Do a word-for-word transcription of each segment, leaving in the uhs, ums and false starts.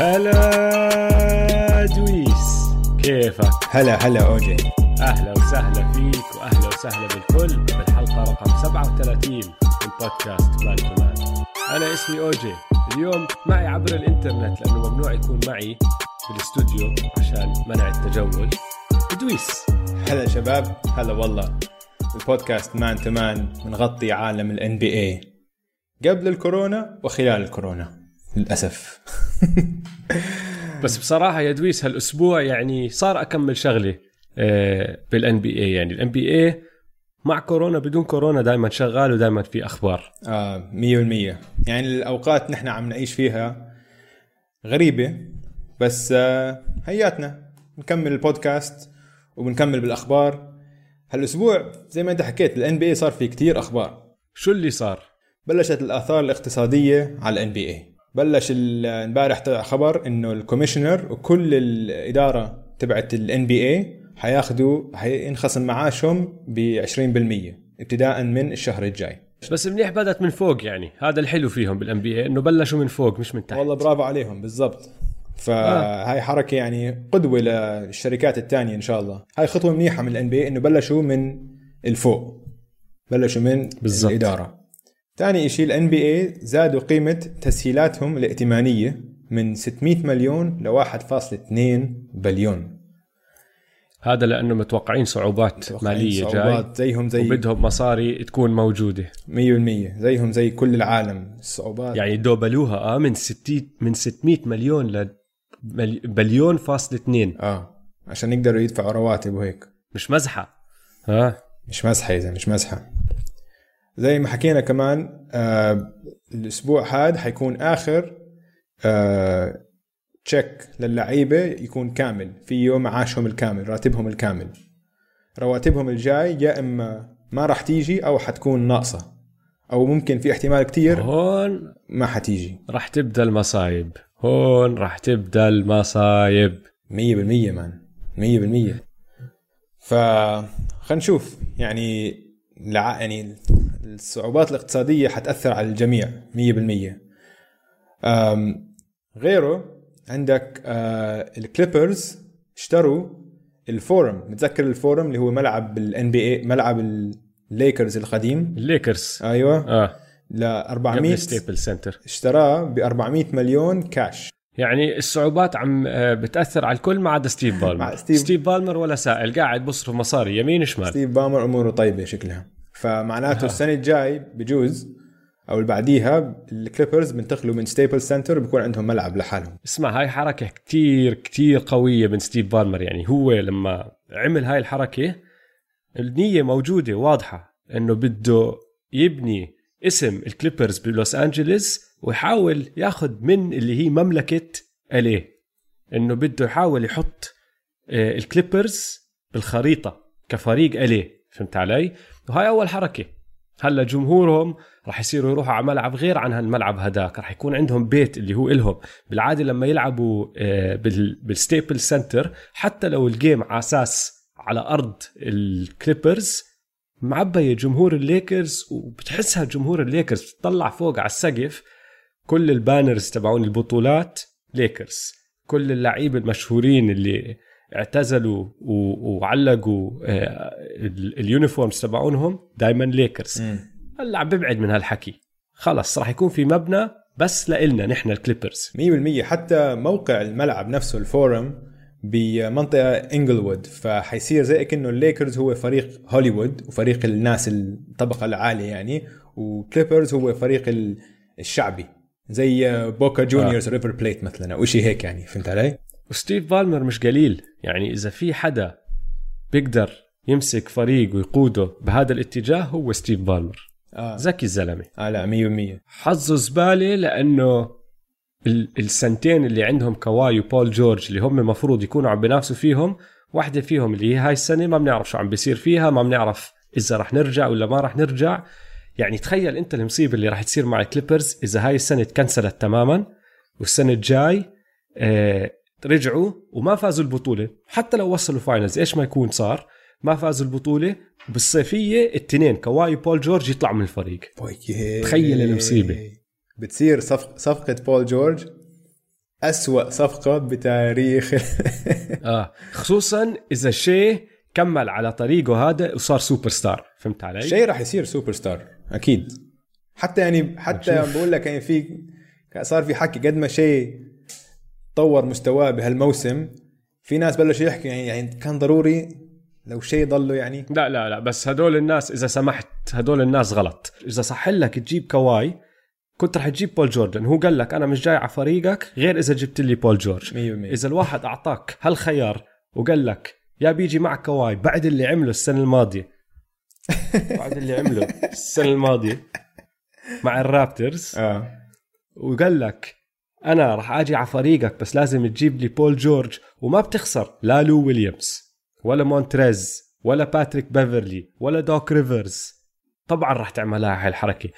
هلا دويس، كيفك؟ هلا هلا أوجي، أهلا وسهلا فيك وأهلا وسهلا بالكل بالحلقة رقم سبعة وثلاثين من بودكاست مان تمان. أنا اسمي أوجي، اليوم معي عبر الإنترنت لأنه ممنوع يكون معي بالاستوديو عشان منع التجول. دويس هلا شباب، هلا والله. البودكاست مان تمان بنغطي عالم ال إن بي إيه قبل الكورونا وخلال الكورونا للأسف. بس بصراحة يا دويس هالأسبوع يعني صار أكمل شغلي بال إن بي إيه، يعني ال إن بي إيه مع كورونا بدون كورونا دايما شغال ودايما في أخبار. آه مية بالمية، يعني الأوقات نحن عم نعيش فيها غريبة، بس آه هياتنا نكمل البودكاست وبنكمل بالأخبار. هالأسبوع زي ما أنت حكيت ال إن بي إيه صار فيه كتير أخبار. شو اللي صار؟ بلشت الآثار الاقتصادية على ال إن بي إيه. بلش امبارح طلع خبر إنه الكوميشنر وكل الإدارة تبعت ال إن بي إيه حياخدوا حينخصم معاشهم بعشرين بالمية ابتداءً من الشهر الجاي. بس منيح بدأت من فوق، يعني هذا الحلو فيهم بال إن بي إيه إنه بلشوا من فوق مش من تحت. والله برافو عليهم، بالضبط. فهاي حركة يعني قدوة للشركات التانية إن شاء الله. هاي خطوة منيحة من ال إن بي إيه إنه بلشوا من الفوق، بلشوا من بالزبط. الإدارة. تاني إشي ال إن بي إيه زادوا قيمة تسهيلاتهم الائتمانية من ستمية مليون ل واحد فاصلة اثنين بليون. هذا لأنه متوقعين صعوبات متوقعين مالية صعوبات جاي زيهم زي وبدهم مصاري تكون موجودة مية بالمية زيهم زي كل العالم. الصعوبات يعني دوبلوها آه من ستي من ستمية مليون ل بليون فاصل اثنين آه عشان يقدروا يدفعوا رواتب وهيك. مش مزحة آه مش مزحة إذا مش مزحة. زي ما حكينا كمان آه الأسبوع هاد حيكون آخر آه تشيك للعيبة يكون كامل فيه معاشهم الكامل، راتبهم الكامل. رواتبهم الجاي يا إما ما راح تيجي أو حتكون ناقصة أو ممكن في احتمال كتير هون ما حتيجي. راح تبدأ المصايب هون، راح تبدأ المصايب مية بالمية مان، مية بالمية. فخنشوف يعني لع... يعني الصعوبات الاقتصادية حتأثر على الجميع مية بالمية. غيره عندك الكليبرز اشتروا الفورم، متذكر الفورم اللي هو ملعب ال إن بي إيه، ملعب الليكرز القديم، الليكرز أيوة آه. ل أربعمية ستيبل سنتر اشتراه ب أربعمية مليون كاش. يعني الصعوبات عم بتأثر على الكل ما عدا ستيف بالمر. مع ستيف... ستيف بالمر ولا سائل، قاعد بصرف مصاري يمين شمال. ستيف بالمر أموره طيبة شكلها، فمعناته آه. السنة الجاي بجوز أو البعديها الكليبرز بنتقلوا من ستيبل سنتر بيكون عندهم ملعب لحالهم. اسمع هاي حركة كتير كتير قوية من ستيف بالمر، يعني هو لما عمل هاي الحركة النية موجودة واضحة إنه بده يبني اسم الكليبرز بلوس أنجلس ويحاول ياخد من اللي هي مملكة أليه، إنه بده يحاول يحط الكليبرز بالخريطة كفريق أليه، فهمت علي؟ وهاي أول حركة. هلا جمهورهم رح يصيروا يروحوا على ملعب غير عن هالملعب هداك، رح يكون عندهم بيت اللي هو إلهم. بالعادة لما يلعبوا بالستيبل سنتر حتى لو الجيم عاساس على أرض الكليبرز معبية جمهور الليكرز، وبتحسها جمهور الليكرز بتطلع فوق على السقف كل البانرز تبعون البطولات ليكرز، كل اللعيبة المشهورين اللي اعتزلوا وعلقوا اليونيفورمز تبعونهم دايما ليكرز. هلا عم ببعد من هالحكي خلص، راح يكون في مبنى بس لإلنا نحن الكليبرز مية بالمية. حتى موقع الملعب نفسه الفورم بمنطقة إنجلوود، فحيصير زي كأنه الليكرز هو فريق هوليوود وفريق الناس الطبقة العالية يعني، وكليبرز هو فريق الشعبي زي بوكا جونيورز آه. ريفر بليت مثلا أو شيء هيك يعني، فهمت علي؟ وستيف بالمر مش قليل، يعني إذا في حدا بيقدر يمسك فريق ويقوده بهذا الاتجاه هو ستيف بالمر آه. زكي الزلمة آه لا مية ومية. حظه زبالة لأنه السنتين اللي عندهم كواي وبول جورج اللي هم مفروض يكونوا عم بينافسوا فيهم، واحدة فيهم اللي هي هاي السنة ما بنعرف شو عم بيصير فيها، ما بنعرف إذا رح نرجع ولا ما رح نرجع. يعني تخيل أنت المصيبة اللي رح تصير مع الكليبرز إذا هاي السنة تكنسلت تماما والسنة الجاي آه رجعوا وما فازوا البطولة، حتى لو وصلوا فاينلز إيش ما يكون صار ما فازوا البطولة، بالصيفية التنين كواي وبول جورج يطلعوا من الفريق. تخيل المصيبة. بتصير صفقة بول جورج أسوأ صفقة بتاريخ. آه خصوصا إذا شيء كمل على طريقه هذا وصار سوبر ستار. فهمت علي؟ شيء راح يصير سوبر ستار أكيد. حتى يعني حتى بقول لك يعني في صار في حكي قد ما شيء طور مستواه بهالموسم في ناس بلشوا يحكي يعني, يعني كان ضروري لو شيء ضلوا يعني. لا لا لا بس هدول الناس إذا سمحت هدول الناس غلط. إذا صح لك تجيب كواي كنت رح تجيب بول جوردن. هو قال لك أنا مش جاي على فريقك غير إذا جبت لي بول جورج. مية مية. إذا الواحد أعطاك هالخيار وقال لك يا بيجي معك كواي بعد اللي عمله السنة الماضية بعد اللي عمله السنة الماضية مع الرابترز آه. وقال لك أنا رح أجي على فريقك بس لازم تجيب لي بول جورج وما بتخسر لا لو ويليامز ولا مونتريز ولا باتريك بيفرلي ولا دوك ريفرز. طبعا رح تعملها هاي الحركة.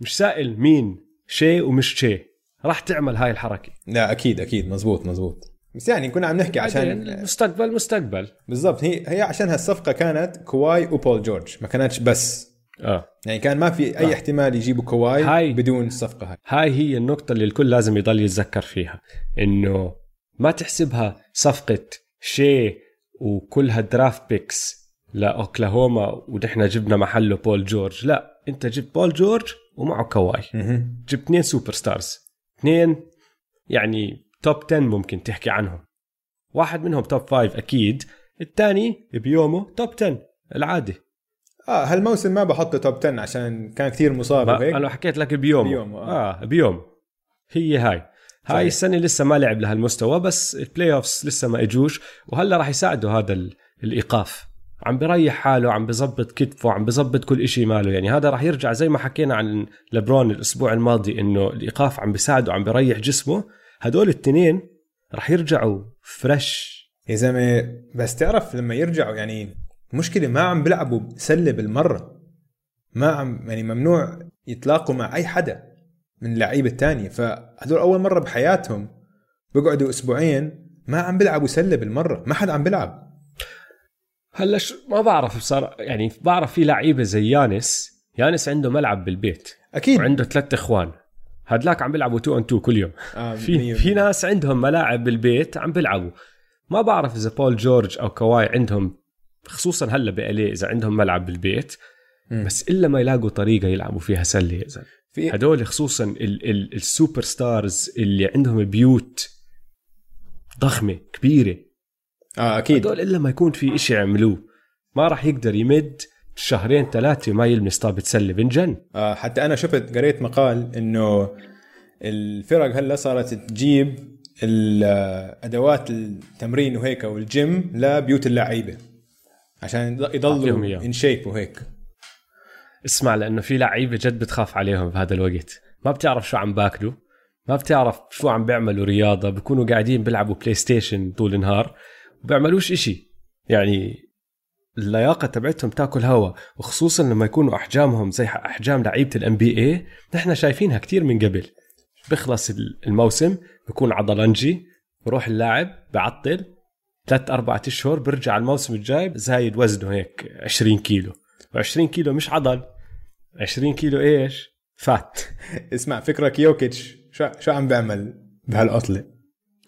مش سائل مين شيء ومش شيء راح تعمل هاي الحركة. لا أكيد أكيد مزبوط مزبوط. بس يعني كنا عم نحكي عشان مستقبل مستقبل بالضبط. هي هي عشان هالصفقة كانت كواي وبول جورج ما كانتش بس آه. يعني كان ما في أي آه. احتمال يجيبوا كواي هاي. بدون الصفقة هاي. هاي هي النقطة اللي الكل لازم يضل يتذكر فيها إنه ما تحسبها صفقة شيء وكل هالدرافت بيكس لأوكلاهوما ونحن جبنا محله بول جورج. لا أنت جبت بول جورج ومعه كواي جبت اثنين سوبر ستارز اثنين يعني توب عشرة ممكن تحكي عنهم. واحد منهم توب خمسة أكيد الثاني بيومه توب عشرة العادي. آه هالموسم ما بحط توب عشرة عشان كان كثير مصاب وهيك. أنا حكيت لك بيومه بيومه آه, آه بيوم. هي هاي هاي صحيح. السنة لسه ما لعب لهالمستوى بس البلاي أوفس لسه ما إجوش وهلا راح يساعده هذا الإيقاف. عم بريح حاله عم بزبط كتفه عم بزبط كل إشي ماله. يعني هذا راح يرجع زي ما حكينا عن لبرون الأسبوع الماضي إنه الإيقاف عم بيساعده عم بريح جسمه. هدول التنين راح يرجعوا فرش يا زلمة. بس تعرف لما يرجعوا يعني مشكلة ما عم بلعبوا سلة بالمرة ما عم يعني ممنوع يتلاقوا مع أي حدا من اللعيبة التانية. فهدول أول مرة بحياتهم بقعدوا أسبوعين ما عم بلعبوا سلة بالمرة ما حد عم بلعب. هلا ما بعرف صار يعني بعرف في لعيبة زي يانس. يانس عنده ملعب بالبيت أكيد وعنده ثلاثة إخوان هدلاك عم بيلعبوا تو أن تو كل يوم آه في مية. في ناس عندهم ملاعب بالبيت عم بيلعبوا. ما بعرف إذا بول جورج أو كواي عندهم خصوصا هلا بقلي إذا عندهم ملعب بالبيت م. بس إلا ما يلاقوا طريقة يلعبوا فيها سلة. إذا في هدول خصوصا ال ال السوبر ستارز اللي عندهم بيوت ضخمة كبيرة آه أكيد هدول إلا ما يكون في إشي عملوه ما راح يقدر يمد شهرين ثلاثة ما يلمس طابة سلة بنجن آه. حتى أنا شفت قريت مقال إنه الفرق هلا صارت تجيب الأدوات التمرين وهيك والجيم لبيوت اللعيبة عشان يضلوا إن شيب وهيك. اسمع لأنه في لعيبة جد بتخاف عليهم بهذا الوقت. ما بتعرف شو عم باكلوا ما بتعرف شو عم بيعملوا رياضة. بيكونوا قاعدين بيلعبوا بلاي ستيشن طول النهار بيعملوش إشي. يعني اللياقة تبعتهم تاكل هوا وخصوصا لما يكونوا أحجامهم زي أحجام لعيبة ال إن بي إيه نحن شايفينها كتير من قبل. بخلص الموسم بيكون عضلنجي بروح اللاعب بعطل ثلاثة أربعة أشهر برجع الموسم الجاي زايد وزنه هيك عشرين كيلو. وعشرين كيلو مش عضل عشرين كيلو إيش فات. اسمع فكرك يوكيتش شو شو عم بعمل بهالقطلة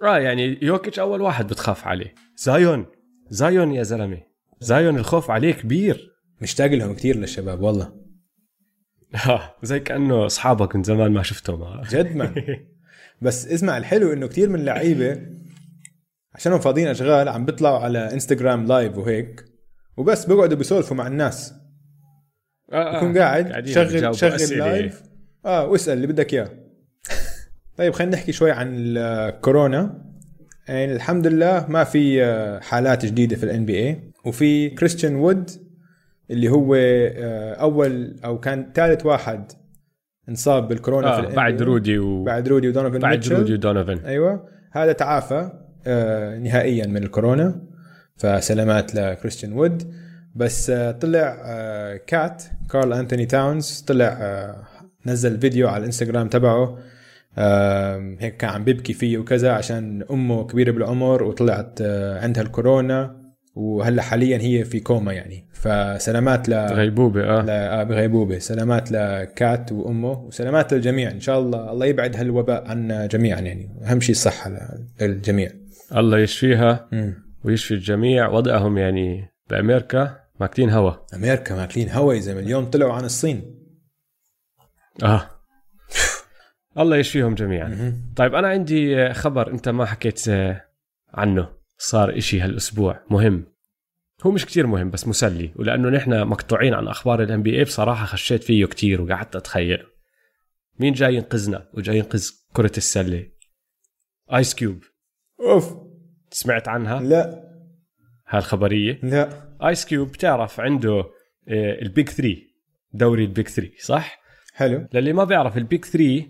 آه. يعني يوكيتش أول واحد بتخاف عليه. زايون زايون يا زلمة زايون الخوف عليه كبير. مشتاق لهم كتير للشباب والله آه زي كأنه أصحابك من زمان ما شفتهم جد ما. بس اسمع الحلو إنه كتير من اللعيبة عشانهم فاضيين أشغال عم بيطلعوا على إنستغرام لايف وهيك وبس بيقعدوا بيسولفوا مع الناس آه يكون قاعد شغل شغل لايف آه واسأل اللي بدك إياه. طيب خلينا نحكي شوي عن الكورونا. يعني الحمد لله ما في حالات جديدة في ال إن بي إيه وفي كريستيان وود اللي هو أول أو كان ثالث واحد انصاب بالكورونا آه في ال إن بي إيه بعد رودي و... بعد رودي ودونوفن بعد ميتشل. رودي ودونوفن أيوة. هذا تعافى نهائيا من الكورونا فسلامات لكريستيان وود. بس طلع كات كارل أنتوني تاونز طلع نزل فيديو على الانستغرام تبعه هيك كان عم بيبكي فيه وكذا عشان أمه كبيرة بالعمر وطلعت عندها الكورونا وهلا حاليا هي في كوما يعني. فسلامات لغيبوبه اه بغيبوبه. سلامات لكات وامه وسلامات للجميع ان شاء الله. الله يبعد هالوباء عنا جميعا يعني. اهم شيء الصحه للجميع. الله يشفيها م. ويشفي الجميع. وضعهم يعني بامريكا ماكلين هوا. امريكا ماكلين هوا يا زلمه. اليوم طلعوا عن الصين اه الله يشفيهم جميعا م. طيب انا عندي خبر انت ما حكيت عنه. صار إشي هالأسبوع مهم. هو مش كتير مهم بس مسلي، ولأنه نحن مقطوعين عن أخبار ال إن بي إيه بصراحة خشيت فيه كتير وقعدت أتخيل مين جاي ينقذنا وجاي ينقذ كرة السلة. آيس كيوب. أوف. سمعت عنها؟ لا. هالخبرية؟ لا. آيس كيوب بتعرف عنده البيك ثري، دوري البيك ثري صح؟ حلو. للي ما بيعرف البيك ثري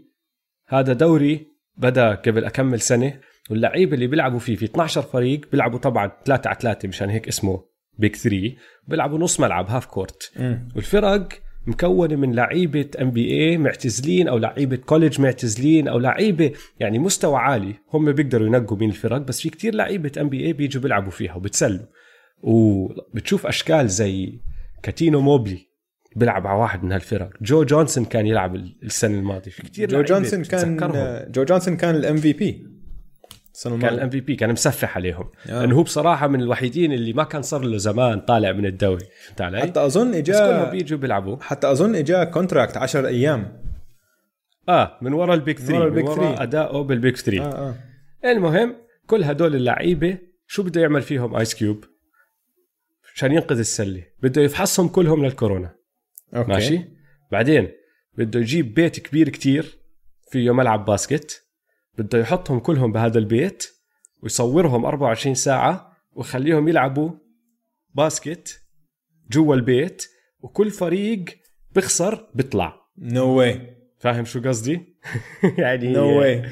هذا دوري بدأ قبل أكمل سنة، واللعيبة اللي بيلعبوا فيه في اثناعشر فريق بيلعبوا طبعا ثلاثة على ثلاثة مشان هيك اسمه بيك ثري. بيلعبوا نص ملعب هاف كورت م. والفرق مكونة من لعيبة إن بي إيه معتزلين أو لعيبة كوليج معتزلين أو لعيبة يعني مستوى عالي. هم بيقدروا ينقوا بين الفرق، بس في كتير لعيبة إن بي إيه بيجوا بيلعبوا فيها وبتسلوا. وبتشوف أشكال زي كاتينو موبلي بيلعب على واحد من هالفرق. جو جونسون كان يلعب السنة الماضية. في كتير جو جونسون كان جو جونسون كان الام في بي كان الام في بي كان مسفح عليهم آه. انه هو بصراحه من الوحيدين اللي ما كان صار له زمان طالع من الدوري. حتى اظن اجا بيجوا بيلعبوا حتى اظن اجا كونتراكت عشر ايام اه من وراء البيك ثري، من وراء اداؤه بالبيك ثري آه آه. المهم كل هدول اللعيبه شو بده يعمل فيهم آيس كيوب عشان ينقذ السله؟ بده يفحصهم كلهم للكورونا. أوكي. ماشي. بعدين بده يجيب بيت كبير كتير فيه ملعب باسكت، بده يحطهم كلهم بهذا البيت ويصورهم أربعة وعشرين ساعة ويخليهم يلعبوا باسكت جوا البيت، وكل فريق بخسر بطلع. نو no way. فاهم شو قصدي؟ يعني نو no way.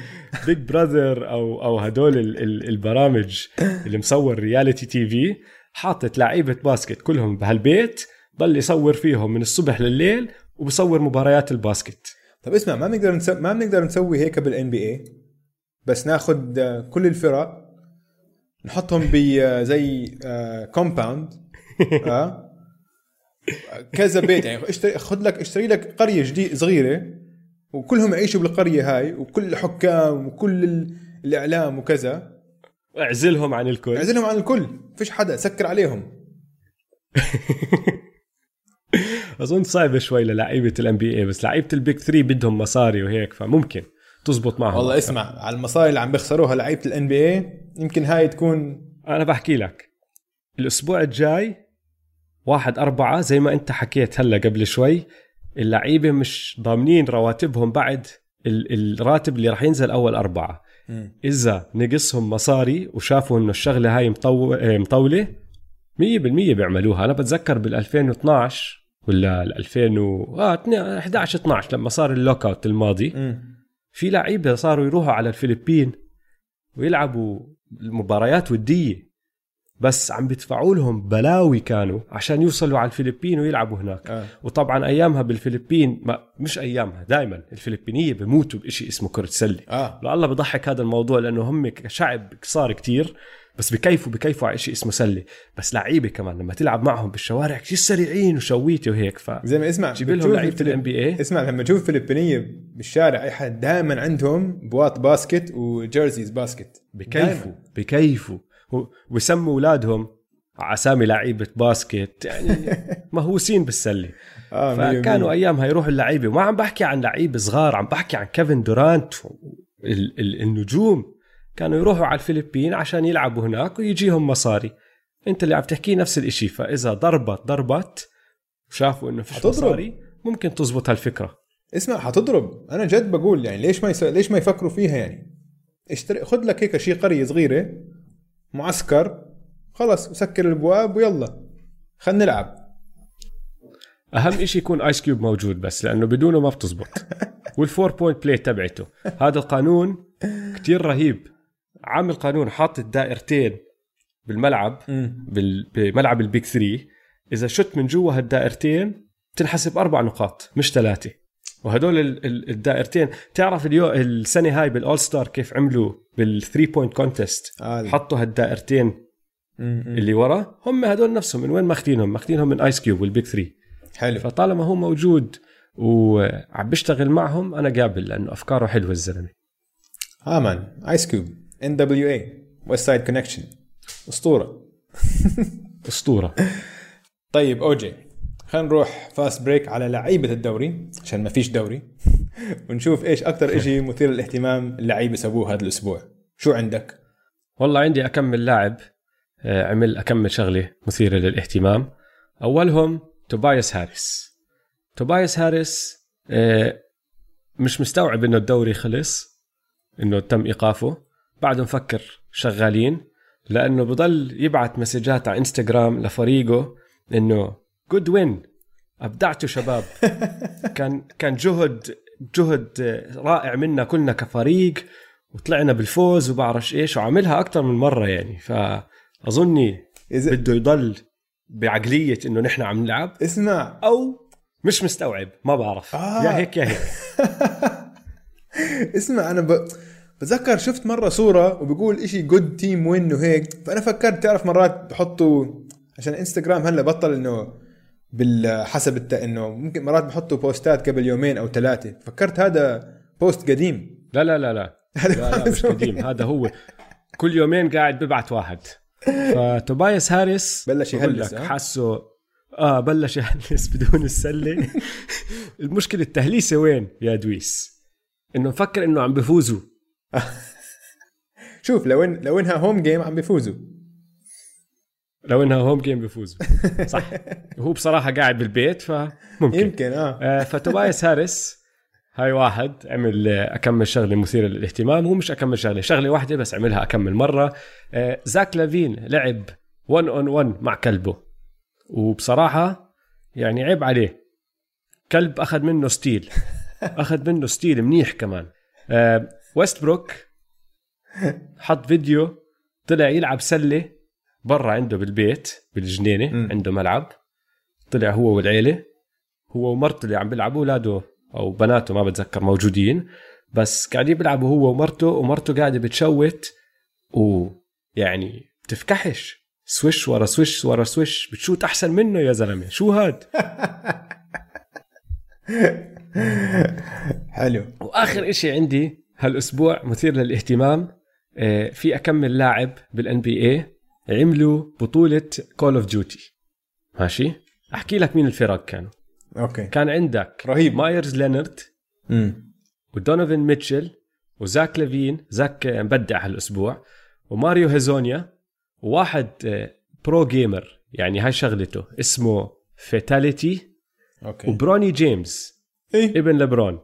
بيج براذر أو أو هدول ال ال البرامج اللي مصور رياليتي تي في حاطت لعيبة باسكت كلهم بهالبيت، ضل يصور فيهم من الصبح لليل وبصور مباريات الباسكت. طب اسمع، ما بنقدر نسو... ما بنقدر نسوي هيك بالإن بي إيه؟ بس ناخد كل الفرق نحطهم بزي كومباوند اه كذا بيت يعني. اشتري خد لك اشتري لك قرية جديدة صغيرة وكلهم يعيشوا بالقرية هاي، وكل الحكام وكل الإعلام وكذا. اعزلهم عن الكل. اعزلهم عن الكل، فيش حدا سكر عليهم. أظن صعبة شوي للاعيبة الام بي اي، بس لعيبة البيك ثري بدهم مصاري وهيك فممكن تزبط معهم. والله اسمع، على المصاري اللي عم بيخسروها لعيبة الان بي اي يمكن هاي تكون. انا بحكي لك الاسبوع الجاي واحد أربعة زي ما انت حكيت هلا قبل شوي، اللعيبة مش ضامنين رواتبهم بعد ال- الراتب اللي راح ينزل اول أربعة. م. اذا نقصهم مصاري وشافوا انه الشغلة هاي مطو- مطولة مية بالمية بيعملوها. انا بتذكر بالألفين واثناعش ولا الألفين و... آه أحد عشر اثنا عشر لما صار اللوك اوت الماضي م. في لعيبة صاروا يروحوا على الفلبين ويلعبوا المباريات ودية، بس عم بيدفعوا لهم بلاوي كانوا عشان يوصلوا على الفلبين ويلعبوا هناك آه. وطبعا أيامها بالفلبين ما مش أيامها، دائما الفلبينية بموتوا بإشي اسمه كرة سلة آه. لله بضحك هذا الموضوع لأنه هم شعب صار كتير بس بكيفوا بكيفوا على إشي اسمه سلة. بس لعيبة كمان لما تلعب معهم بالشوارع كتير سريعين وشويتي وهيك. ف زي ما اسمع جيب لهم لعيبة ال إن بي إيه. اسمع لما تشوف فلبينية بالشارع أي حد دائما عندهم بواط باسكت وجيرزيز باسكت. بكيفوا بكيفوا ويسموا أولادهم عسامي لعيبة باسكت يعني مهوسين بالسلة آه. فكانوا أيامها يروحوا اللعيبة، وما عم بحكي عن لعيبة صغار، عم بحكي عن كيفن دورانت ال ال النجوم كانوا يروحوا على الفلبين عشان يلعبوا هناك ويجيهم مصاري. انت اللي عم تحكي نفس الاشي. فاذا ضربت ضربت وشافوا انه فيش مصاري ممكن تزبط هالفكرة. اسمع حتضرب. انا جد بقول يعني ليش ما يس... ليش ما يفكروا فيها يعني. اشتري خد لك هيك شيء قرية صغيرة معسكر خلص وسكر البواب ويلا خلينا نلعب. اهم اشي يكون آيس كيوب موجود بس، لانه بدونه ما بتزبط. والفور بوينت بلاي تبعته هذا القانون كتير رهيب. عامل قانون حاطط دائرتين بالملعب بال... بملعب البيك ثري، إذا شت من جوا هالدائرتين تنحسب أربع نقاط مش ثلاثة. وهدول ال... ال... الدائرتين تعرف اليو... السنة هاي بالأول ستار كيف عملوا بالثري بوينت كونتست آه. حطوا هالدائرتين اللي وراه هم هذول نفسهم. من وين ماخدينهم؟ ماخدينهم من آيس كيوب والبيك ثري. حلو. فطالما هو موجود وعم بيشتغل معهم أنا قابل، لأنه أفكاره حلوة الزلمة. آمان آيس كيوب إن دبليو إيه West Side Connection أسطورة. أسطورة. طيب أوجي خلينا نروح فاست بريك على لعيبة الدوري عشان ما فيش دوري، ونشوف إيش أكتر إشي مثير للاهتمام اللعيبة سووه هذا الأسبوع. شو عندك؟ والله عندي أكمل لاعب عمل أكمل شغلة مثيرة للاهتمام. أولهم توبايس هاريس. توبايس هاريس مش مستوعب إنه الدوري خلص، إنه تم إيقافه، بعده مفكر شغالين، لأنه بضل يبعت مسجات على إنستغرام لفريقه إنه good win، أبدعتوا شباب. كان كان جهد جهد رائع منا كلنا كفريق، وطلعنا بالفوز وبعرفش إيش، وعملها أكتر من مرة يعني. فأظني بده يضل بعقلية إنه نحن عم نلعب، اسمع، أو مش مستوعب، ما بعرف. آه. يا هيك يا هيك. اسمع، أنا ب... بتذكر شفت مرة صورة وبيقول إشي good team win وهيك، فأنا فكرت تعرف مرات بحطوا عشان إنستغرام هلا بطل إنه بالحسب الت... إنه ممكن مرات بحطوا بوستات قبل يومين أو ثلاثة، فكرت هذا بوست قديم. لا لا لا لا لا, لا مش قديم، هذا هو كل يومين قاعد ببعت واحد. فتوبايس هاريس بلش يهلس، حاسه آه بلش يهلس بدون السلة. المشكلة التهليسة وين يا دويس؟ إنه مفكر إنه عم بفوزوا. شوف، لو إن لو إنها هوم جيم عم بفوزوا، لو إنها هوم جيم بفوزوا صح. هو بصراحة قاعد بالبيت فممكن يمكن آه, آه فتوبايس هاريس هاي واحد عمل أكمل شغلة مثيرة للاهتمام. هو مش أكمل شغلة، شغلة واحدة بس عملها أكمل مرة. آه زاك لافين لعب ون أون ون مع كلبه، وبصراحة يعني عيب عليه، كلب أخذ منه ستيل، أخذ منه ستيل منيح كمان. آه ويست بروك حط فيديو طلع يلعب سلة برا عنده بالبيت بالجنينة، م. عنده ملعب، طلع هو والعيلة، هو ومرته اللي عم بيلعبوا، ولاده أو بناته ما بتذكر موجودين، بس قاعدين بيلعبوا هو ومرته، ومرته قاعدة بتشوت، ويعني بتفكحش، سويش ورا سويش ورا سويش، بتشوت أحسن منه يا زلمة، شو هاد؟ حلو. وآخر إشي عندي هالأسبوع مثير للاهتمام، في أكمل لاعب بالNBA عملوا بطولة Call of Duty. ماشي، أحكي لك مين الفرق كانوا. أوكي. كان عندك رهيب مايرز لينارد، امم ودونوفن ميتشل، وزاك لافين، زاك مبدع هالأسبوع، وماريو هيزونيا، وواحد برو جيمر يعني هاي شغلته اسمه فيتاليتي. أوكي. وبروني جيمس، إيه؟ ابن لبرون.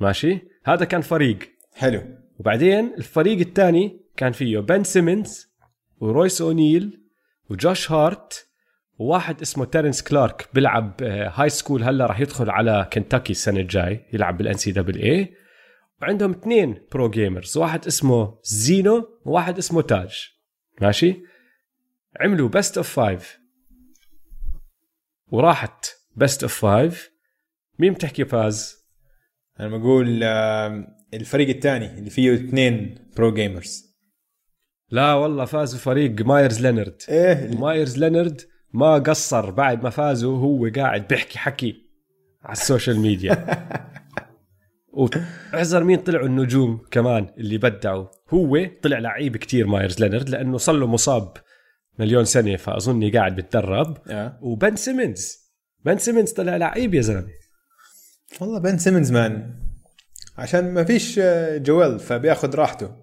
ماشي، هذا كان فريق حلو. وبعدين الفريق الثاني كان فيه بن سيمنز، ورويس أونيل، وجوش هارت، وواحد اسمه تيرنس كلارك بيلعب هاي سكول، هلا راح يدخل على كنتاكي السنة الجاي يلعب بالNCAA. وعندهم اثنين برو جيمرز، واحد اسمه زينو وواحد اسمه تاج. ماشي، عملوا بيست اوف فايف، وراحت بيست اوف فايف. مين بتحكي فاز؟ انا بقول الفريق الثاني اللي فيه اثنين برو جيمرز. لا والله فازوا فريق مايرز لينارد. إيه؟ مايرز لينارد ما قصر، بعد ما فازوا هو قاعد بيحكي حكي على السوشيال ميديا. واعذر مين طلعوا النجوم كمان اللي بدعوا؟ هو طلع لعيب كتير مايرز لينارد، لأنه صار له مصاب مليون سنة، فأظني قاعد بتدرب. أه. وبن سيمنز، بن سيمنز طلع لعيب يا زلمة. والله بن سيمنز مان عشان ما فيش جوال فبياخد راحته.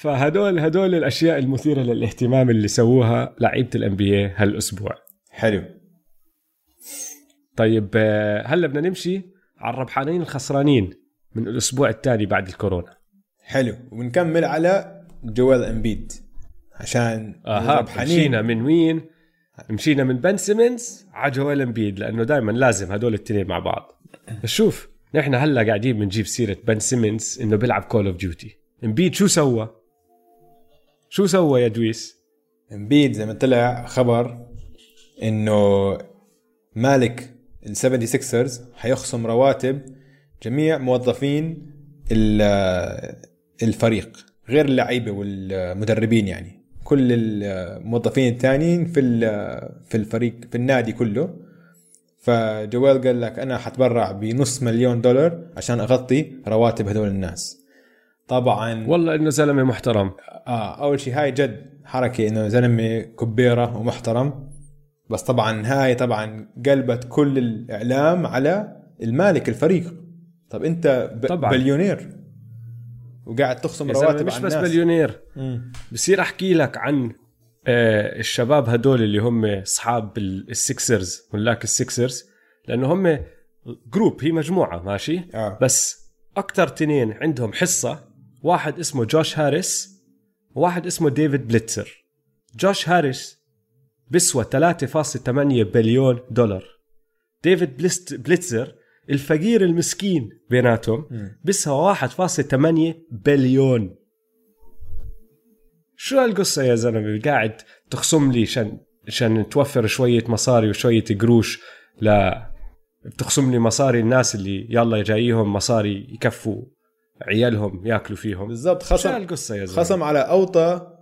فهدول هدول الأشياء المثيرة للاهتمام اللي سووها لعيبة الأنبياء هالأسبوع. حلو. طيب هلا بدنا نمشي على الربحانين الخسرانين من الأسبوع التالي بعد الكورونا. حلو، ونكمل على جوال أمبيد عشان الربحانين. مشينا من وين؟ مشينا من بن سيمنز على جوال أمبيد، لأنه دائما لازم هدول التنين مع بعض. شوف، نحن هلا قاعدين بنجيب سيرة بن سيمنز إنه بيلعب كول أوف ديوتي. إمبيد شو سوى؟ شو سوى يا دويس؟ إمبيد زي ما طلع خبر إنه مالك السبنتي سيكسرز حيخصم رواتب جميع موظفين الفريق غير اللعيبه والمدربين، يعني كل الموظفين الثانيين في في الفريق في النادي كله. فجوال قال لك انا حتبرع بنص مليون دولار عشان اغطي رواتب هذول الناس. طبعا والله انه زلمه محترم. اه اول شيء هاي جد حركه انه زلمه كبيره ومحترم، بس طبعا هاي طبعا قلبت كل الاعلام على المالك الفريق. طب انت بليونير وقاعد تخصم رواتب، مش بس بليونير. بصير احكي لك عن الشباب هدول اللي هم اصحاب السكسرز ولاك السكسرز، لانه هم جروب، هي مجموعه ماشي آه. بس اكتر تنين عندهم حصه، واحد اسمه جوش هاريس وواحد اسمه ديفيد بليتسر. جوش هاريس بسوى ثلاثة فاصلة ثمانية بليون دولار، ديفيد بليتسر الفقير المسكين بيناتهم بسوى واحد فاصلة ثمانية بليون. شو هالقصة يا زلمة؟ قاعد تخصم لي شان شان توفر شوية مصاري وشوية قروش، لا بتخصم لي مصاري الناس اللي يلا جاييهم مصاري يكفوا عيالهم ياكلوا فيهم. بالضبط. خصم هالقصة يا زلمة، خصم على أوطى،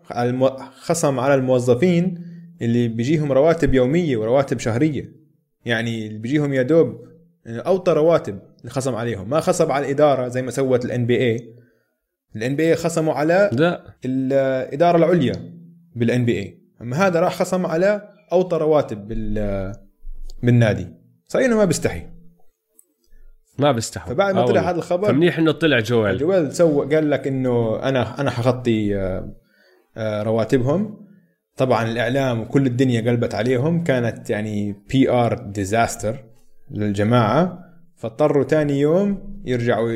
خصم على الموظفين اللي بيجيهم رواتب يومية ورواتب شهرية، يعني اللي بيجيهم يا دوب أوطى رواتب الخصم عليهم. ما خصم على الإدارة زي ما سوت ال إن بي إيه. ال إن بي إيه خصموا على لا. الإدارة العليا بال إن بي إيه، أما هذا راح خصم على أوطى رواتب بالنادي. صحيح إنه ما بيستحي، ما بيستحي. فبعد ما طلع هذا الخبر فمنيح إنه طلع جوال جوال سو قال لك إنه أنا أنا حغطي رواتبهم. طبعا الإعلام وكل الدنيا قلبت عليهم، كانت يعني بي آر ديزاستر للجماعة. فاضطروا تاني يوم يرجعوا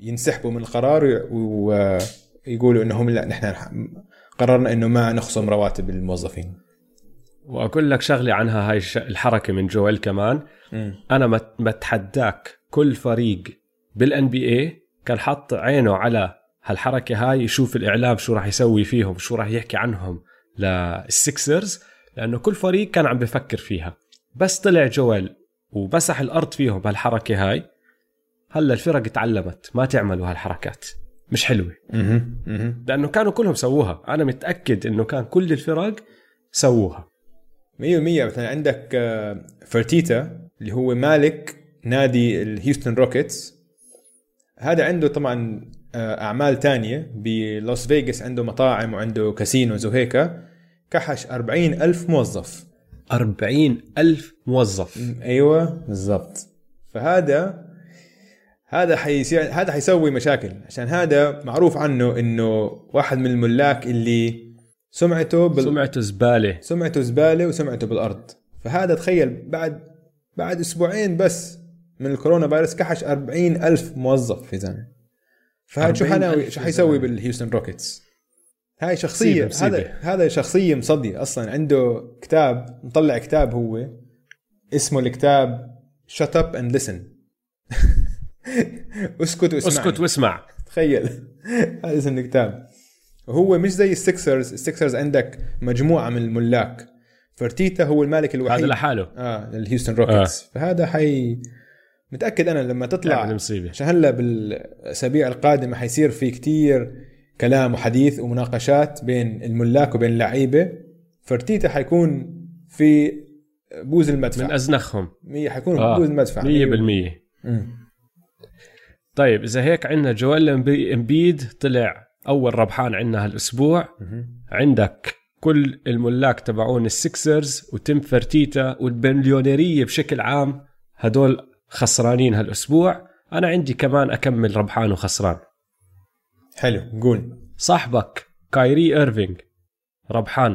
ينسحبوا من القرار ويقولوا انهم لا، نحن قررنا انه ما نخصم رواتب الموظفين. واقول لك شغلي عنها هاي الحركة من جويل كمان م. انا متحداك كل فريق بالان بي اي كان حط عينه على هالحركة هاي، يشوف الاعلام شو راح يسوي فيهم، شو راح يحكي عنهم للسكسرز، لانه كل فريق كان عم بفكر فيها. بس طلع جويل ومسح الأرض فيهم هالحركة هاي. هلا الفرق تعلمت ما تعملوا هالحركات، مش حلوة. لأنه كانوا كلهم سووها، أنا متأكد إنه كان كل الفرق سووها مية ومية. مثلا عندك فرتيتا اللي هو مالك نادي الهيوستن روكيتس، هذا عنده طبعا أعمال تانية بلوس فيغاس، عنده مطاعم وعنده كاسينوز وهيك. كحش أربعين ألف موظف. أربعين ألف موظف. أيوة بالضبط. فهذا هذا حيسي... هذا حيسوي مشاكل، عشان هذا معروف عنه إنه واحد من الملاك اللي سمعته بال... سمعته زبالة، سمعته زبالة وسمعته بالأرض. فهذا تخيل بعد بعد أسبوعين بس من الكورونا فيروس كحش أربعين ألف موظف في زمن. فهذا شو حنا شو حيسوي بالهيوستن روكيتس؟ هاي شخصية، هذا هذا شخصية مصدي أصلاً. عنده كتاب، مطلع كتاب هو اسمه الكتاب Shut Up and Listen. اسكت واسمع. اسكت واسمع. تخيل هذا اسم الكتاب. هو مش زي السكسرز، السكسرز عندك مجموعة من الملاك، فرتيتا هو المالك الوحيد هذا لحاله آه للهيوستن روكيتس آه. فهذا حي متأكد أنا لما تطلع شهلا بالأسابيع القادمة حيصير في كتير كلام وحديث ومناقشات بين الملاك وبين اللعيبة. فرتيتا حيكون في بوز المدفع من أزنخهم، مية حيكون آه. بوز المدفع مية بالمية. طيب إذا هيك عندنا جوال امبيد طلع أول ربحان عندنا هالأسبوع. عندك كل الملاك تبعون السكسرز وتيم فرتيتا والبليونيرية بشكل عام هدول خسرانين هالأسبوع. أنا عندي كمان أكمل ربحان وخسران. حلو قول. صاحبك كايري إيرفينغ ربحان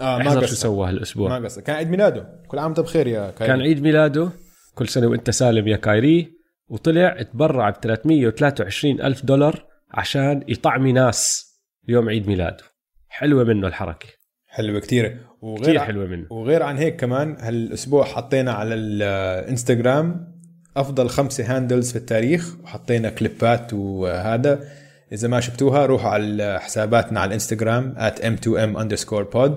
اه ما قصر شو سوى هالاسبوع، ما قصر. كان عيد ميلاده، كل عام بخير يا كايري. كان عيد ميلاده، كل سنه وانت سالم يا كايري. وطلع تبرع ب ثلاثمية وثلاثة وعشرين ألف دولار عشان يطعمي ناس يوم عيد ميلاده. حلوه منه الحركه، حلوه كتير وغير كتير حلوه منه. وغير عن هيك كمان هالاسبوع حطينا على الانستغرام افضل خمسة هاندلز في التاريخ، وحطينا كليبات وهذا. إذا ما شفتوها روحوا على حساباتنا على الانستغرام at m two m underscore pod.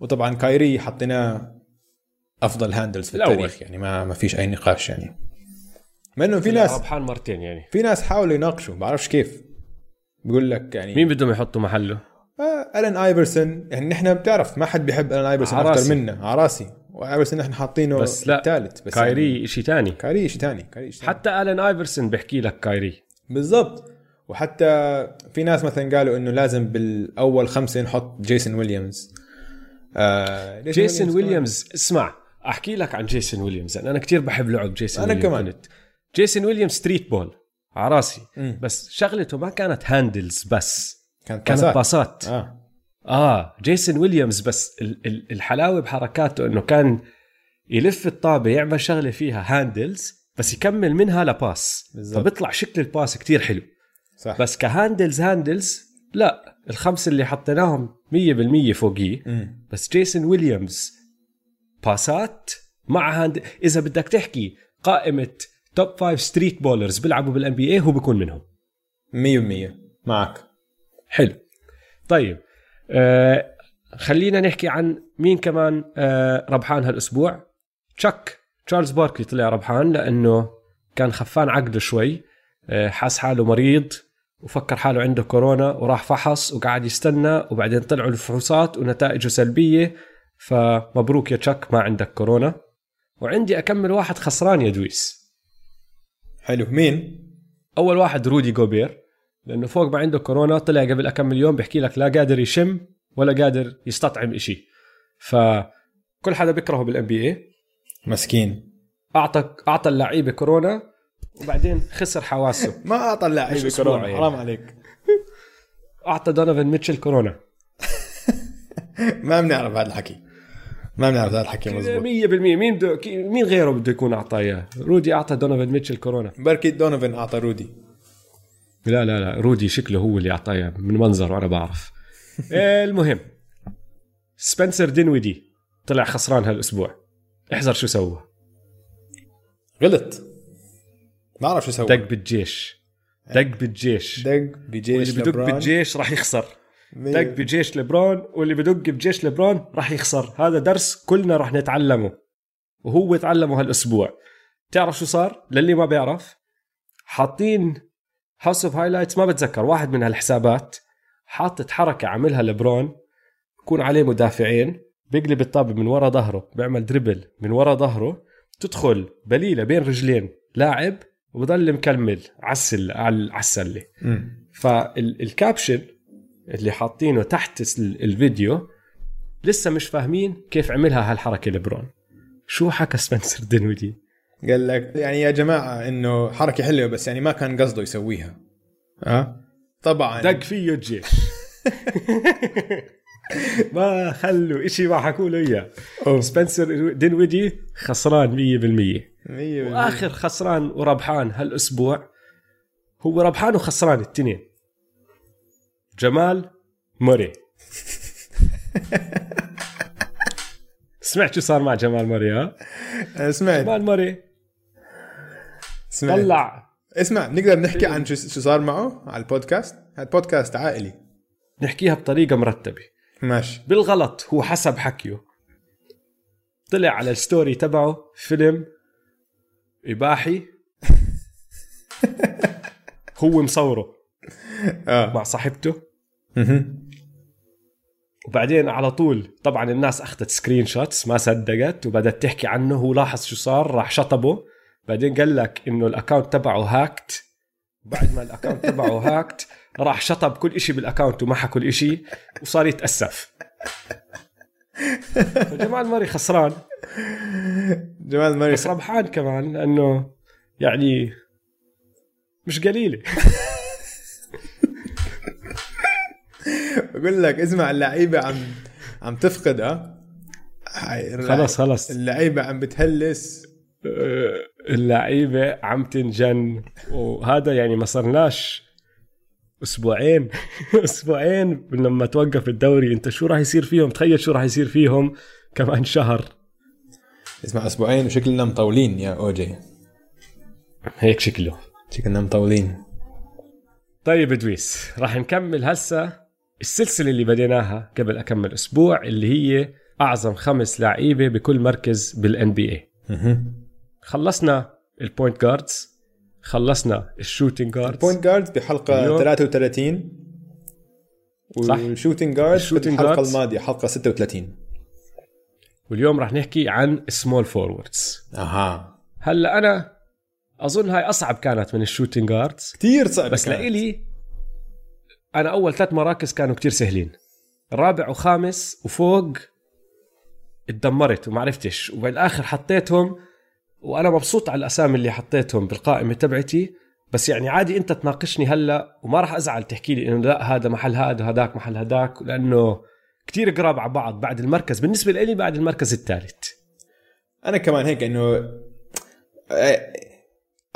وطبعا كايري حطينا أفضل هاندلز في التاريخ، يعني ما ما فيش أي نقاش يعني. مع انه في ناس ربحان مرتين يعني. في ناس حاولوا يناقشوا، ما بعرفش كيف، بقول لك يعني مين بدهم يحطوا محله؟ آه ألان آيفرسون، يعني نحن بتعرف ما حد بيحب ألان آيفرسون اكثر منا، على راسي، وآيفرسون نحن حاطينه الثالث، بس كايري شيء ثاني، كايري شيء ثاني، كايري شيء ثاني، حتى ألان آيفرسون بحكي لك كايري بالضبط. وحتى في ناس مثلا قالوا انه لازم بالاول خمسه نحط جيسون ويليامز. آه جيسون ويليامز، اسمع احكي لك عن جيسون ويليامز، انا كتير بحب لعب جيسون. انا كمان كنت. جيسون ويليامز ستريت بول على راسي، بس شغلته ما كانت هاندلز بس، كانت باصات. اه اه جيسون ويليامز بس الحلاوه بحركاته انه كان يلف الطابه يعمل شغله فيها هاندلز بس يكمل منها لباس، فبيطلع شكل الباس كتير حلو. صح. بس كهاندلز هاندلز لا، الخمسه اللي حطيناهم مية بالمية فوقيه. مم. بس جيسون ويليامز باسات مع هاند، اذا بدك تحكي قائمه توب فايف ستريت بولرز بيلعبوا بالان بي اي هو بيكون منهم مية بالمية. معك. حلو. طيب آه خلينا نحكي عن مين كمان آه ربحان هالاسبوع. تشاك تشارلز باركلي طلع ربحان لانه كان خفان عقده شوي، حاس حاله مريض وفكر حاله عنده كورونا وراح فحص وقاعد يستنى، وبعدين طلعوا الفحوصات ونتائجه سلبية، فمبروك يا تشاك ما عندك كورونا. وعندي أكمل واحد خسران يا دويس. حلو. مين؟ أول واحد رودي غوبير، لأنه فوق ما عنده كورونا طلع قبل أكمل يوم بحكي لك لا قادر يشم ولا قادر يستطعم إشي، فكل حدا بكرهه بالان بي اي مسكين. أعطى أعطى اللعيبة كورونا وبعدين خسر حواسه. ما أعطى اللاعب كورونا يعني. حرام عليك. أعطى دونوفن ميتشل كورونا. ما بنعرف هذا الحكي، ما بنعرف هذا الحكي مزبوط مية بالمية. مين دو... مين غيره بده يكون أعطى إياه؟ رودي أعطى دونوفن ميتشل كورونا، بركي دونوفن أعطى رودي. لا لا لا، رودي شكله هو اللي أعطى إياه من منظر، وأنا بعرف. المهم سبنسر دينويدي طلع خسران هالأسبوع. احذر شو سوى. غلط، ما أعرف شو سوى. دق بالجيش، دق بالجيش، دق بجيش اللي بدق بالجيش راح يخسر. دق بجيش لبرون، واللي بدق بجيش لبرون راح يخسر. هذا درس كلنا راح نتعلمه، وهو تعلمه هالأسبوع. تعرف شو صار؟ للي ما بيعرف، حاطين هاوس اوف هايلايتس، ما بتذكر واحد من هالحسابات حاطت حركة عملها لبرون، يكون عليه مدافعين، بيقلب الطابة من وراء ظهره، بيعمل دريبل من وراء ظهره، تدخل بليلة بين رجلين لاعب، وبضل مكمل عسل على السله. فالكابشن اللي حاطينه تحت الفيديو لسه مش فاهمين كيف عملها هالحركه لبرون. شو حكى سبنسر دينويدي؟ قال لك يعني يا جماعه انه حركه حلوه بس يعني ما كان قصده يسويها. اه طبعا دق فيه الجيش. ما خلوا إشي، ما حكوا له إياه. سبنسر دينويدي خسران مية بالمية. وآخر خسران وربحان هالأسبوع، هو ربحان وخسران التنين، جمال موري. سمعت شو صار مع جمال موري؟ ها سمعت. جمال موري طلع. اسمع، نقدر نحكي عن شو صار معه على البودكاست؟ هذا بودكاست عائلي، نحكيها بطريقة مرتبة. ماشي. بالغلط هو حسب حكيه طلع على الستوري تبعه فيلم إباحي هو مصوره مع صاحبته. وبعدين على طول طبعا الناس أخذت سكرين شوتس، ما صدقت وبدأت تحكي عنه. هو لاحظ شو صار، راح شطبه، بعدين قال لك إنه الأكاونت تبعه هاكت. بعد ما الأكاونت تبعه هاكت راح شطب كل إشي بالأكاونت وما حكى كل إشي، وصار يتأسف. جمال موري خسران. جمال موري بس ربحان كمان، لأنه يعني مش قليلة. بقول لك اسمع، اللعيبة عم عم تفقدها خلاص. خلاص اللعيبة عم بتهلس، اللعيبة عم تنجن. وهذا يعني ما صرناش أسبوعين أسبوعين لما توقف الدوري، أنت شو راح يصير فيهم؟ تخيل شو راح يصير فيهم كمان شهر. اسمع، أسبوعين وشكلنا مطولين يا أوجي، هيك شكله، شكلنا مطولين. طيب دويس، راح نكمل هسا السلسلة اللي بديناها قبل أكمل أسبوع، اللي هي أعظم خمس لعيبة بكل مركز بالان بي اي. خلصنا البوينت جاردز، خلصنا الشوتينج جاردز البوينت جاردز بحلقة ثلاثة وثلاثين والشوتينج جاردز بالحلقة الماضية حلقة ستة وثلاثين. واليوم راح نحكي عن سمول فوروردز. اها هلا انا اظن هاي اصعب كانت من الشوتينج جاردز كتير صعبة، بس لإلي انا اول ثلاث مراكز كانوا كتير سهلين، رابع وخامس وفوق اتدمرت وما عرفتش، وبالاخر حطيتهم وانا مبسوط على الاسامي اللي حطيتهم بالقائمه تبعتي. بس يعني عادي انت تناقشني هلا وما راح ازعل تحكي لي انه لا هذا محل هذا وهداك محل هداك، لانه كتير قراب على بعض بعد المركز. بالنسبه لي بعد المركز الثالث انا كمان هيك، انه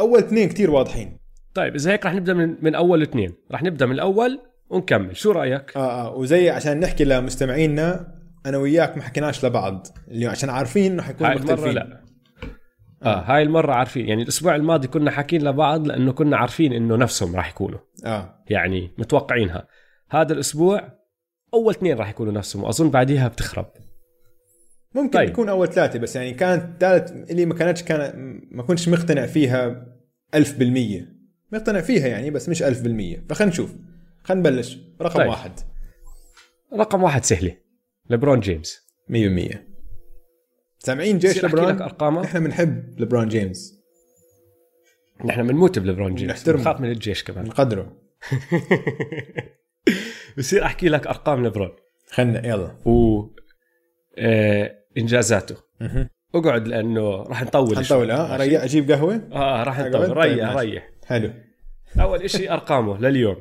اول اثنين كتير واضحين. طيب اذا هيك راح نبدا من, من اول اثنين، راح نبدا من الاول ونكمل، شو رايك؟ اه اه وزي عشان نحكي لمستمعينا انا وياك ما حكيناش لبعض اللي عشان عارفين انه حيكون مختلفين. لا اه هاي المره عارفين، يعني الاسبوع الماضي كنا حاكين لبعض لانه كنا عارفين انه نفسهم راح يكونوا اه يعني متوقعينها. هذا الاسبوع اول اثنين راح يكونوا نفسهم، واظن بعديها بتخرب، ممكن طيب. يكون اول ثلاثه، بس يعني كانت ثالث اللي ما كانتش كان ما كنتش مقتنع فيها ألف بالمية، مقتنع فيها يعني بس مش ألف بالمية. فخلينا نشوف، خلينا نبلش رقم طيب. واحد. رقم واحد سهله، لبرون جيمس مية بالمية. سامعين جيش لبرون؟ احنا بنحب لبرون جيمس، نحن بنموت بلبرون جيمس، نخاف من الجيش كمان نقدره. بصير احكي لك ارقام لبرون، خلنا يلا و آه... انجازاته. اقعد لانه راح نطول نطول اه ريح اجيب قهوه اه راح نطول ريح ريح حلو. اول إشي ارقامه لليوم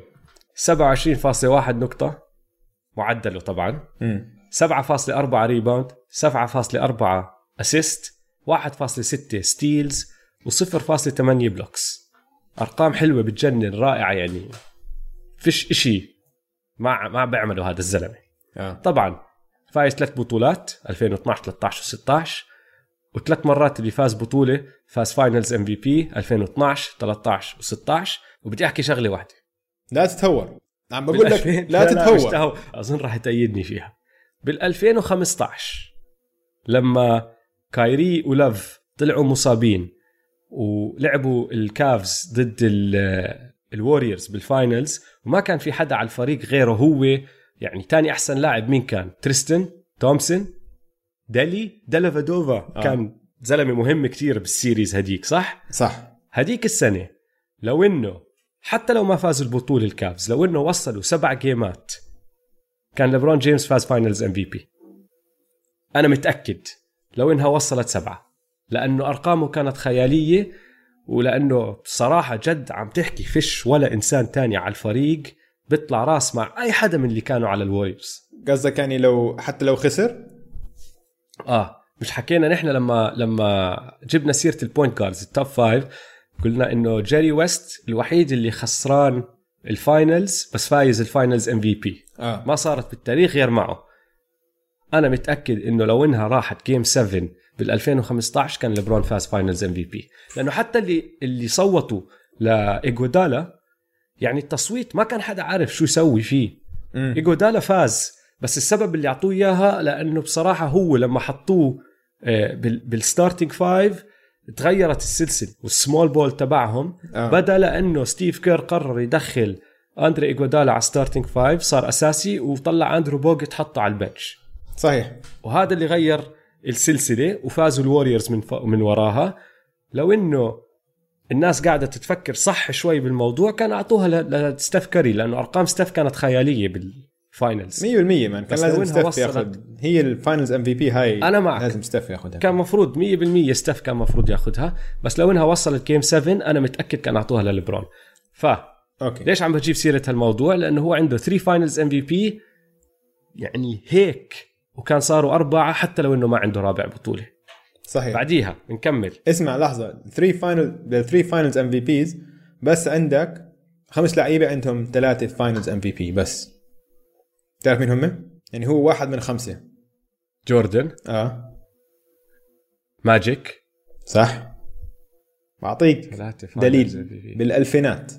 سبعة وعشرين فاصلة واحد نقطه معدله طبعا، امم سبعة فاصلة أربعة ريباوند، سبعة فاصلة أربعة اسيست، واحد فاصلة ستة ستيلز، وصفر فاصلة ثمانية بلوكس. ارقام حلوه بتجنن، رائعه، يعني فيش إشي ما ما بيعمله هذا الزلمه. آه. طبعا فايز ثلاث بطولات ألفين واثنعش ثلاثطعش وستطعش، وثلاث مرات اللي فاز بطوله فاز فاينلز ام في بي ألفين واثنعش ثلاثطعش وستطعش. وبدي احكي شغله واحده، لا تتهور، عم بقول لك لا تتهور، اظن راح تأيدني فيها. بالألفين وخمسطعش لما كايري ولاف طلعوا مصابين ولعبوا الكافز ضد الواريورز بالفاينلز، وما كان في حدا على الفريق غيره هو، يعني تاني أحسن لاعب مين كان؟ تريستن تومسون دالي دالفادوفا آه. كان زلمة مهم كتير بالسيريز هديك، صح؟ صح. هديك السنة لو إنه حتى لو ما فازوا البطولة الكافز، لو إنه وصلوا سبع جيمات، كان لبرون جيمس فاز فاينلز ام في بي. انا متاكد لو انها وصلت سبعه، لانه ارقامه كانت خياليه، ولانه بصراحه جد عم تحكي فيش ولا انسان تاني على الفريق بيطلع راس مع اي حدا من اللي كانوا على الويفز. قصدك يعني لو حتى لو خسر؟ اه مش حكينا نحن لما لما جبنا سيره البوينت جاردز التوب فايف، قلنا انه جيري ويست الوحيد اللي خسران الفاينلز بس فايز الفاينلز ام في بي، ما صارت بالتاريخ غير معه. انا متاكد انه لو انها راحت جيم سبعة بالألفين وخمسطعش كان لبرون فاز فاينلز ام في بي، لانه حتى اللي اللي صوتوا لايغودالا، يعني التصويت ما كان حدا عارف شو يسوي فيه. ايغودالا فاز، بس السبب اللي اعطوه اياها لانه بصراحه هو لما حطوه بالستارتنج فايف تغيرت السلسله والسمول بول تبعهم. آه. بدل انه ستيف كير قرر يدخل اندري ايغودالا على ستارتنج فايف، صار اساسي وطلع اندرو بوغت حطه على البنش. صحيح، وهذا اللي غير السلسله وفازوا الواريورز من ف... من وراها. لو انه الناس قاعده تتفكر صح شوي بالموضوع كان اعطوها ل... لستيف كاري، لانه ارقام ستيف كانت خياليه بالفاينلز مية بالمية. مان كان لازم ستيف ياخذ هي الفاينلز ام في بي، هاي انا معك لازم ستيف ياخذها، كان مفروض مية بالمية ستيف كان مفروض ياخذها. بس لو انها وصلت جيم سبعة انا متاكد كان اعطوها للبرون. ف أوكي. ليش عم بجيب سيرة هالموضوع؟ لأنه هو عنده ثلاثة فاينلز ام في بي، يعني هيك، وكان صاروا أربعة حتى لو إنه ما عنده رابع بطولة. صحيح. بعديها نكمل. اسمع لحظة، ثلاثة فاينل ثلاثة فاينلز ام في بيز، بس عندك خمس لعيبة عندهم ثلاثة فاينلز ام في بي بس. تعرف مين هم؟ يعني هو واحد من خمسة. جوردن. آه. ماجيك. صح. بعطيك دليل بالألفينات.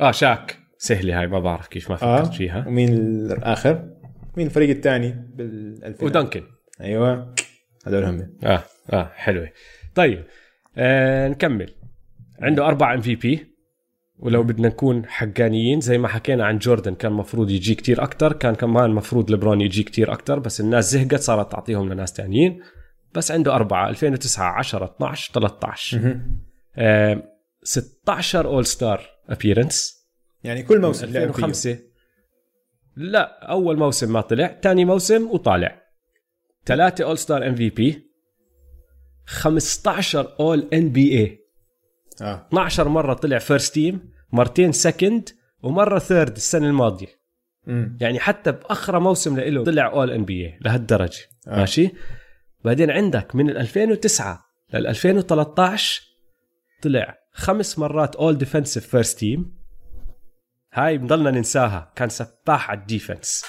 اه شاك سهلة هاي، ما بعرف كيف ما فكرت آه. فيها. ومين الآخر؟ مين الفريق الثاني بالألفين؟ ودانكن. أيوة هذول هم. آه آه حلوة. طيب آه نكمل. عنده أربعة إم في بي، ولو بدنا نكون حقانيين زي ما حكينا عن جوردن كان مفروض يجي كتير أكتر، كان كمان مفروض لبرون يجي كتير أكتر، بس الناس زهقت صارت تعطيهم لناس تانيين. بس عنده أربعة، ألفين وتسعة، عشرة، اثنا عشر، ثلاثة عشر، آه ستة عشر أول ستار أبيرنس، يعني كل موسم. ألفين وخمسة لا، أول موسم ما طلع، تاني موسم وطالع. ثلاثة أول ستار إم في بي، خمسة عشر أول إن بي إيه، آه. اثنا عشر مرة طلع فيرست تيم، مرتين سكند، ومرة ثيرد السنة الماضية. مم. يعني حتى بأخر موسم لإله طلع أول إن بي إيه لهالدرجة. آه. ماشي. بعدين عندك من ألفين وتسعة لل ألفين وثلاثة عشر طلع خمس مرات أول ديفنسيف فيرست تيم، هاي بنضلنا ننساها، كان سفاح على الديفنس.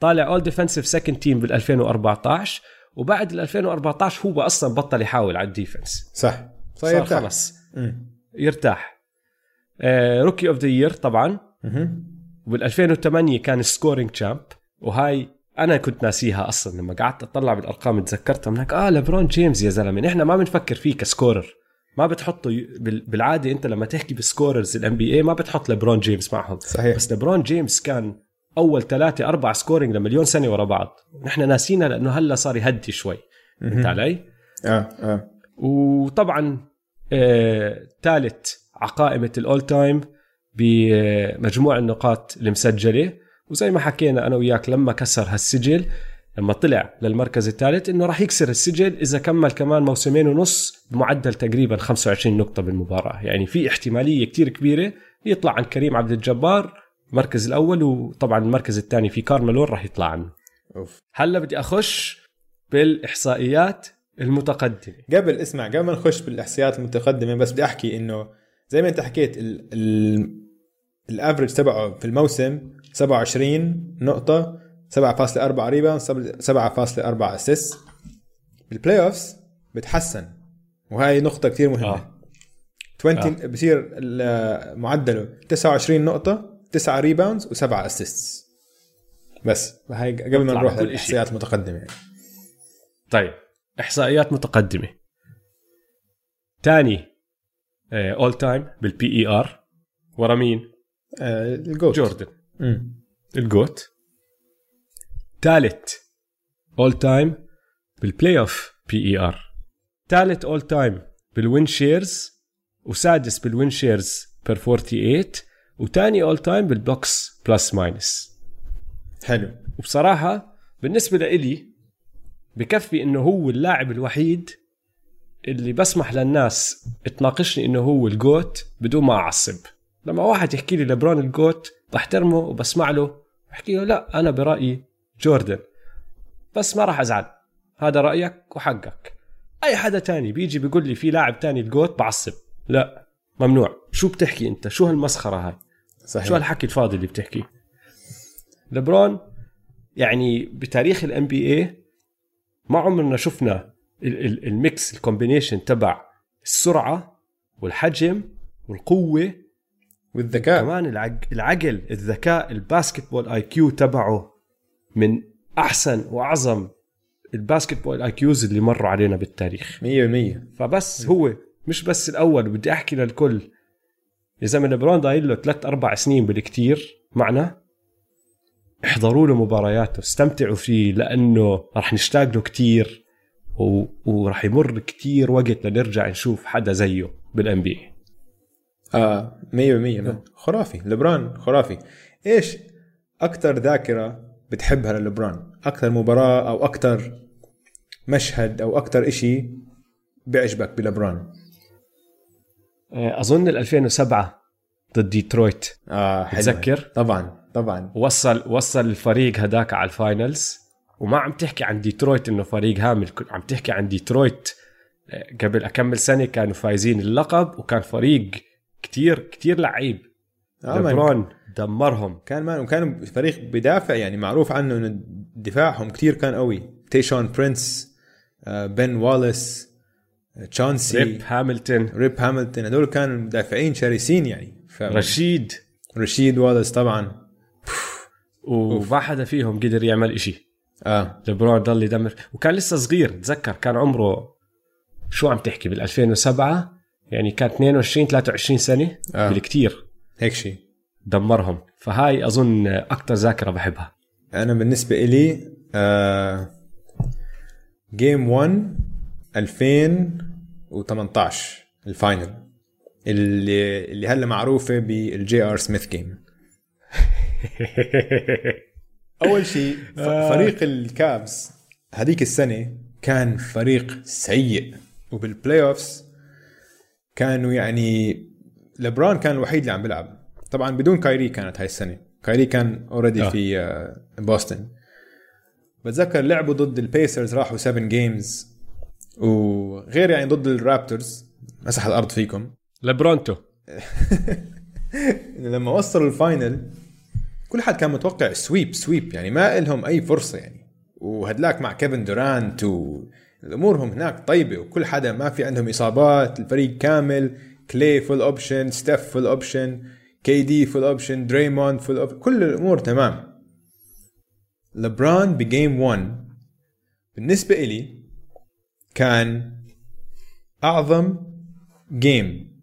طالع أول ديفنسيف سكند تيم بال ألفين وأربعة عشر، وبعد ال ألفين وأربعة عشر هو أصلا بطل يحاول على الديفنس. صح. صار خلص. مم. يرتاح. آه، روكي أوف ذا يير طبعا. وبال ألفين وثمانية كان سكورينج تشامب، وهاي أنا كنت ناسيها أصلا، لما قعدت أطلع بالأرقام تذكرتها منك. آه لبرون جيمز يا زلمة، نحن ما بنفكر فيه كسكورر، ما بتحطه بالعادة. أنت لما تحكي بالسكوررز ال إن بي إيه ما بتحط لبرون جيمز معهم. صحيح. بس لبرون جيمز كان أول ثلاثة أربعة سكورينج لمليون سنة ورا بعض، نحن ناسينا لأنه هلا صار يهدي شوي. مم. أنت علي؟ آه آه. وطبعا آه، ثالث عقائمة الأول تايم بمجموع النقاط المسجلة. وزي ما حكينا أنا وياك لما كسر هالسجل، لما طلع للمركز الثالث، إنه راح يكسر السجل إذا كمل كمان موسمين ونص بمعدل تقريبا خمسة وعشرين نقطة بالمباراة. يعني في احتمالية كتير كبيرة يطلع عن كريم عبد الجبار المركز الأول، وطبعا المركز الثاني في كارميلون راح يطلع عنه. أوف. هلا بدي أخش بالإحصائيات المتقدمة. قبل اسمع قبل ما نخش بالإحصائيات المتقدمة، بس بدي أحكي إنه زي ما أنت حكيت ال ال الأفريج تبعه في الموسم سبعة وعشرين نقطة، سبعة فاصلة أربعة ريباوند، سبعة فاصلة أربعة أسيست. بالبلاي أوفس بتحسن، وهي نقطة كتير مهمة. آه. عشرين آه. بصير معدله تسعة وعشرين نقطة، تسعة ريباوند وسبعة أسيست. بس هاي قبل ما نروح للإحصائيات المتقدمة يعني. طيب إحصائيات متقدمة، تاني all time بالبي إي آر ورا مين؟ آه، الجوت جوردن. مم. الجوت. ثالث all time بالبلاي أوف بي إي آر، ثالث all time بالوين شيرز، وسادس بالوين شيرز بير ثمانية وأربعين، وثاني all time بالبلوكس بلس ماينس. حلو. وبصراحة بالنسبة لإلي بكفي إنه هو اللاعب الوحيد اللي بسمح للناس تناقشني إنه هو الجوت بدون ما أعصب. لما واحد يحكي لي لبرون الجوت بحترمه وبسمع له، بحكي له لا أنا برأيي جوردن، بس ما راح أزعل، هذا رأيك وحقك. أي حدا تاني بيجي بيقول لي في لاعب تاني الجوت بعصب، لا ممنوع، شو بتحكي أنت؟ شو هالمسخرة هاي؟ صحيح. شو هالحكي الفاضي اللي بتحكي؟ لبرون يعني بتاريخ ال إن بي إيه ما عمرنا شفنا الميكس الكومبينيشن تبع السرعة والحجم والقوة والذكاء، كمان العقل، الذكاء، الباسكتبول آي كيو تبعه من أحسن وأعظم الباسكتبول آي كيوز اللي مروا علينا بالتاريخ مية بالمية. فبس هو مش بس الأول، بدي أحكي للكل يا زلمة لبرون ضايل له ثلاث أربع سنين بالكتير معنا، احضروا له مبارياته، استمتعوا فيه، لأنه رح نشتاق له كتير، و... ورح يمر كتير وقت لنرجع نشوف حدا زيه بالNBA. آه مية بالمية. خرافي لبران، خرافي. إيش أكتر ذاكرة بتحبها للبران؟ أكتر مباراة أو أكتر مشهد أو أكتر إشي بيعجبك بلبران؟ أظن ألفين وسبعة ضد ديترويت. آه تذكر؟ طبعاً طبعا. وصل وصل الفريق هداك على الفاينلز، وما عم تحكي عن ديترويت انه فريق هامل، عم تحكي عن ديترويت قبل اكمل سنه كانوا فايزين اللقب، وكان فريق كتير كتير لعيب. آه لبرون دمرهم، كان مان، وكانوا فريق بدافع يعني معروف عنه انه دفاعهم كتير كان قوي. تيشون برينس، آه، بن والاس، آه، تشانسي، ريب هاملتون. ريب هاملتون هذول كانوا مدافعين شرسين يعني. رشيد رشيد والاس طبعا، وما حدا فيهم قدر يعمل إشي. آه. لبرون ضل يدمر، وكان لسه صغير، تذكر كان عمره شو عم تحكي بالألفين وسبعة يعني كان اثنين وعشرين ثلاثة وعشرين سنة آه. بالكتير هيك شيء دمرهم. فهاي أظن أكتر ذاكرة بحبها أنا بالنسبة إلي. آه... جيم واحد ألفين وثمانتعشر الفاينل اللي اللي هلا معروفة بالجي آر سميث جيم. أول شيء فريق الكابز هذيك السنة كان فريق سيء، وبالبلاي أوفس كانوا يعني لبران كان الوحيد اللي عم بيلعب، طبعا بدون كايري. كانت هاي السنة كايري كان اوريدي آه. في بوسطن. بتذكر لعبوا ضد البيسرز راحوا سبعة جيمز، وغير يعني ضد الرابترز مسح الأرض فيكم لبرونتو. لما وصلوا الفاينل كل حد كان متوقع سويب سويب يعني ما لهم أي فرصة يعني، وهدلاك مع كيفن دورانت والأمورهم هناك طيبة وكل حدا ما في عندهم إصابات، الفريق كامل، كلي فول أوبشن، ستيف فول أوبشن، كي دي فول أوبشن، دريموند فول أوبشن، كل الأمور تمام. لبران بجيم واحد بالنسبة إلي كان أعظم جيم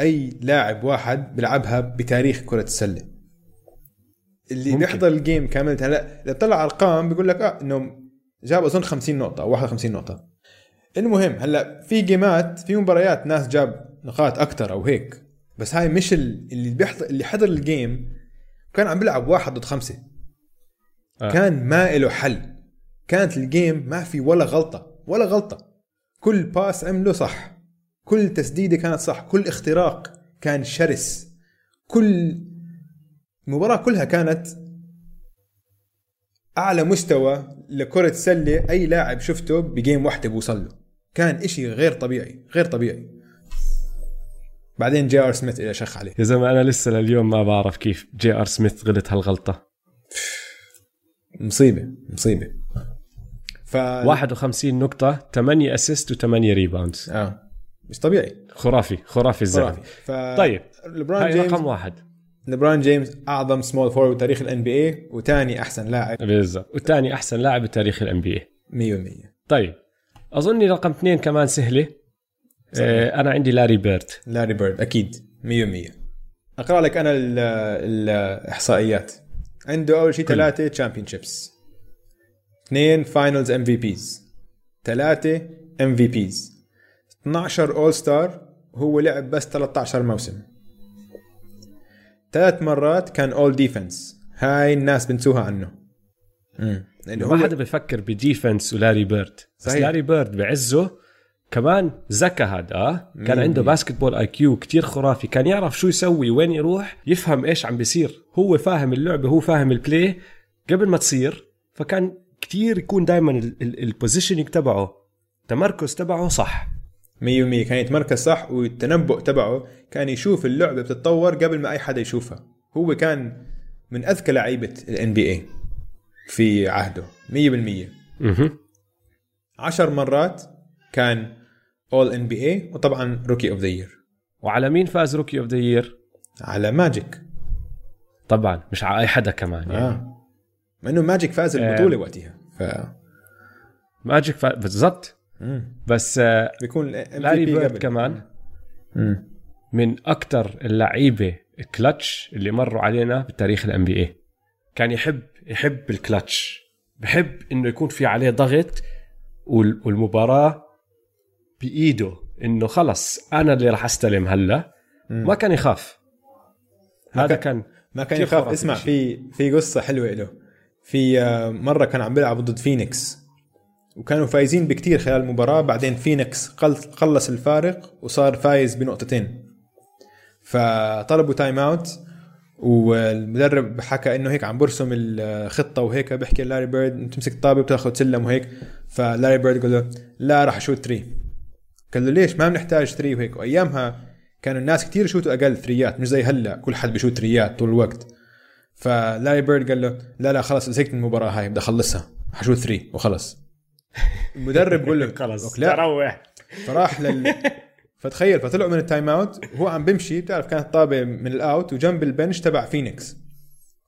أي لاعب واحد بلعبها بتاريخ كرة السلة. اللي ممكن بيحضر الجيم كاملة هلا لو طلع ارقام بيقول لك اه انه جاب اظن خمسين نقطه او واحد وخمسين نقطه. المهم هلا في جيمات في مباريات ناس جاب نقاط اكثر او هيك، بس هاي مش اللي بيحضر. اللي حضر الجيم كان عم بيلعب واحد ضد خمسة آه. كان ما له حل. كانت الجيم ما في ولا غلطه ولا غلطه، كل باس عمله صح، كل تسديده كانت صح، كل اختراق كان شرس، كل المباراة كلها كانت أعلى مستوى لكرة سلة أي لاعب شفته بجيم واحدة بوصل له. كان إشي غير طبيعي غير طبيعي. بعدين جي آر سميث إلى شخ عليه. يا زلمة أنا لسه لليوم ما بعرف كيف جي آر سميث غلط هالغلطة. مصيبة مصيبة. ف... واحد وخمسين نقطة، ثمانية أسيست وثمانية ريباوندز. آه. مش طبيعي، خرافي خرافي الزلمة. ف... طيب هاي جيمز... رقم واحد. لبران جيمس أعظم سمول فورورد بتاريخ ال إن بي إيه وتاني أحسن لاعب. بالضبط، وتاني أحسن لاعب بتاريخ ال إن بي إيه مية بالمية. طيب أظني رقم اثنين كمان سهلة. آه أنا عندي لاري بيرد. لاري بيرد أكيد مية بالمية. أقرأ لك أنا الإحصائيات. عنده أول شيء ثلاثة championships، اثنين finals إم في بيز، ثلاثة إم في بيز، اثناشر أول ستار. هو لعب بس ثلاثة عشر موسم. ثلاث مرات كان all defense. هاي الناس بنسوها عنه. امم ما حدا بيفكر بديفنس ولاري بيرد. بس لاري بيرد بعزه كمان ذكى هذا آه. كان مم. عنده باسكتبول اي كيو كتير خرافي، كان يعرف شو يسوي وين يروح، يفهم ايش عم بيصير، هو فاهم اللعبة، هو فاهم البلاي قبل ما تصير. فكان كتير يكون دائما البوزيشن تبعه تمركز تبعه صح مية ومية. كان يتمركز صح، والتنبؤ تبعه كان يشوف اللعبة بتتطور قبل ما أي حدا يشوفها. هو كان من أذكى لعيبة ال إن بي إيه في عهده مية بالمية. عشر مرات كان All إن بي إيه وطبعا Rookie of the Year. وعلى مين فاز Rookie of the Year؟ على ماجيك طبعا، مش على أي حدا كمان يعني. آه. ما إنه ماجيك فاز البطولة آه. وقتها ف... ماجيك فاز بالضبط. مم. بس بيكون لاري بيرد كمان مم. من أكتر اللعيبة الكلتش اللي مروا علينا بتاريخ ال إن بي إيه. كان يحب يحب الكلتش، بحب إنه يكون في عليه ضغط والمباراة بإيده، إنه خلص أنا اللي راح أستلم هلا. ما كان يخاف. ما هذا كان ما كان يخاف. اسمع في في قصة حلوة له. في مرة كان عم بيلعب ضد فينيكس وكانوا فايزين بكتير خلال المباراة، بعدين فينيكس قلص الفارق وصار فايز بنقطتين، فطلبوا تايم اوت، والمدرب حكى انه هيك عم برسم الخطة وهيك بحكي لاري بيرد تمسك الطابة بتاخد سلم وهيك. فلاري بيرد قال له لا راح شوت ثري. قال له ليش؟ ما بنحتاج ثري وهيك. وايامها كانوا الناس كتير شوتوا اقل ثريات، مش زي هلا كل حد بشوت ثريات طول الوقت. فلاري بيرد قال له لا لا خلص مسكت المباراة هاي بدي اخلصها، حشوت ثري وخلص. المدرب بقول له خلص تروح. فراح لل فتخيل فطلعوا من التايم اوت وهو عم بمشي، بتعرف كانت طابه من الاوت وجنب البنش تبع فينيكس،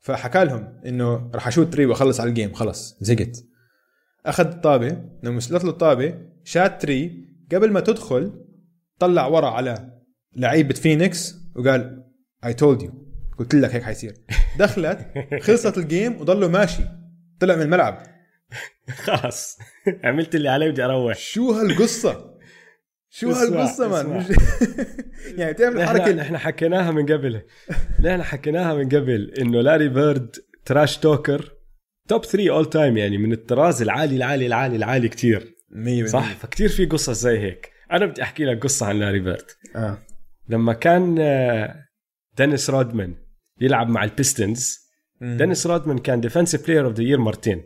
فحكى لهم انه راح اشوت ثري واخلص على الجيم خلص زقت. اخذ الطابه لما وصلت له الطابه شات ثري قبل ما تدخل طلع ورا على لعيبه فينيكس وقال I told you، قلت لك هيك حيصير. دخلت خلصت الجيم وضلوا ماشي، طلع من الملعب خلاص عملت اللي علي بدي اروح. شو هالقصه، شو هالقصه مان يعني تعمل حركه اللي احنا حكيناها من قبل اللي احنا حكيناها من قبل انه لاري بيرد تراش توكر توب ثلاثة اول تايم، يعني من الطراز العالي العالي العالي العالي كتير مية صح مية. فكتير في قصص زي هيك. انا بدي احكي لك قصه عن لاري بيرد. آه. لما كان دينيس رودمان يلعب مع البيستنز، دينيس رودمان كان ديفنسيف بلاير اوف ذا يير مرتين،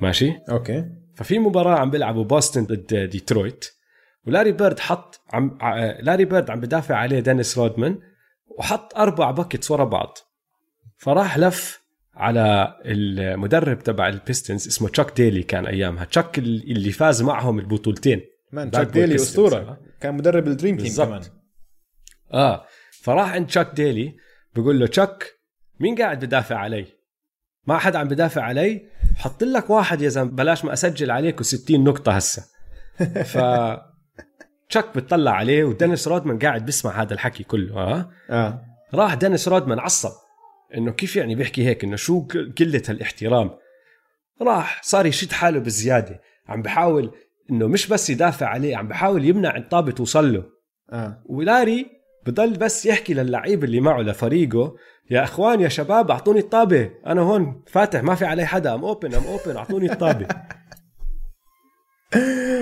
ماشي اوكي. ففي مباراه عم بيلعبوا بوستن ضد ديترويت، ولاري بيرد حط عم لاري بيرد عم بدافع عليه دينيس رودمان وحط اربع باكيتس ورا بعض. فراح لف على المدرب تبع البيستنز اسمه تشاك ديلي، كان ايامها تشاك اللي فاز معهم البطولتين، مان تشاك ديلي اسطوره، كان مدرب الدريم تيم كمان. اه فراح عند تشاك ديلي بقول له تشاك مين قاعد بدافع علي؟ ما حد عم بدافع علي، حط لك واحد يا زلمه بلاش ما اسجل عليك و60 نقطه هسه. ف تشاك بتطلع عليه ودينيس رودمان قاعد بسمع هذا الحكي كله. اه اه راح دينيس رودمان عصب انه كيف يعني بيحكي هيك، انه شو قله هالاحترام. راح صار يشد حاله بزياده، عم بحاول انه مش بس يدافع عليه، عم بحاول يمنع الطابه توصل له. اه ولاري بضل بس يحكي للعيب اللي معه لفريقه يا اخوان يا شباب اعطوني الطابه، انا هون فاتح ما في علي حدا، ام اوبن ام اوبن اعطوني الطابه.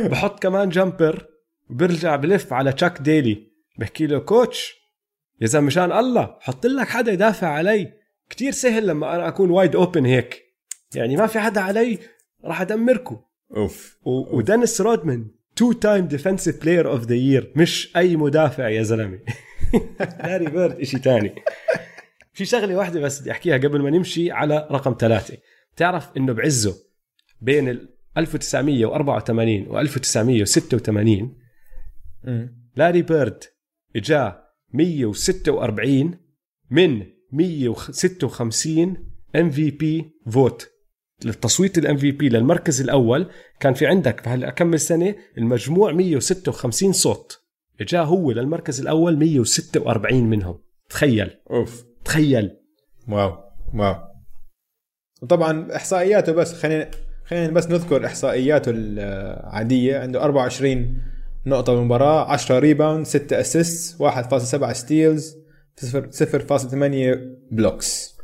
بحط كمان جامبر وبرجع بلف على تشاك ديلي بحكي له كوتش يا زلمه مشان الله حط لك حدا يدافع علي، كتير سهل لما انا اكون وايد اوبن هيك، يعني ما في حدا علي راح ادمركم. اوف. ودينيس رودمان تو تايم ديفنسيف بلاير اوف ذا يير، مش اي مدافع يا زلمه. لاري بيرد اشي تاني. في شغله واحده بس بدي احكيها قبل ما نمشي على رقم ثلاثة. تعرف انه بعزه بين ألف وتسعمية وأربعة وثمانين وألف وتسعمية وستة وثمانين لاري بيرد اجا مية وستة وأربعين من مية وستة وخمسين إم في بي فوت، للتصويت الام في بي للمركز الاول. كان في عندك بهلا كم سنه المجموع مية وستة وخمسين صوت، اجا هو للمركز الاول مية وستة وأربعين منهم. تخيل. اوف تخيل. واو واو. طبعا احصائياته بس خلينا خلينا بس نذكر احصائياته العاديه. عنده أربعة وعشرين نقطه بالمباراه، عشرة ريباوند، ستة اسيست، واحد فاصلة سبعة ستيلز، صفر فاصلة ثمانية بلوكس،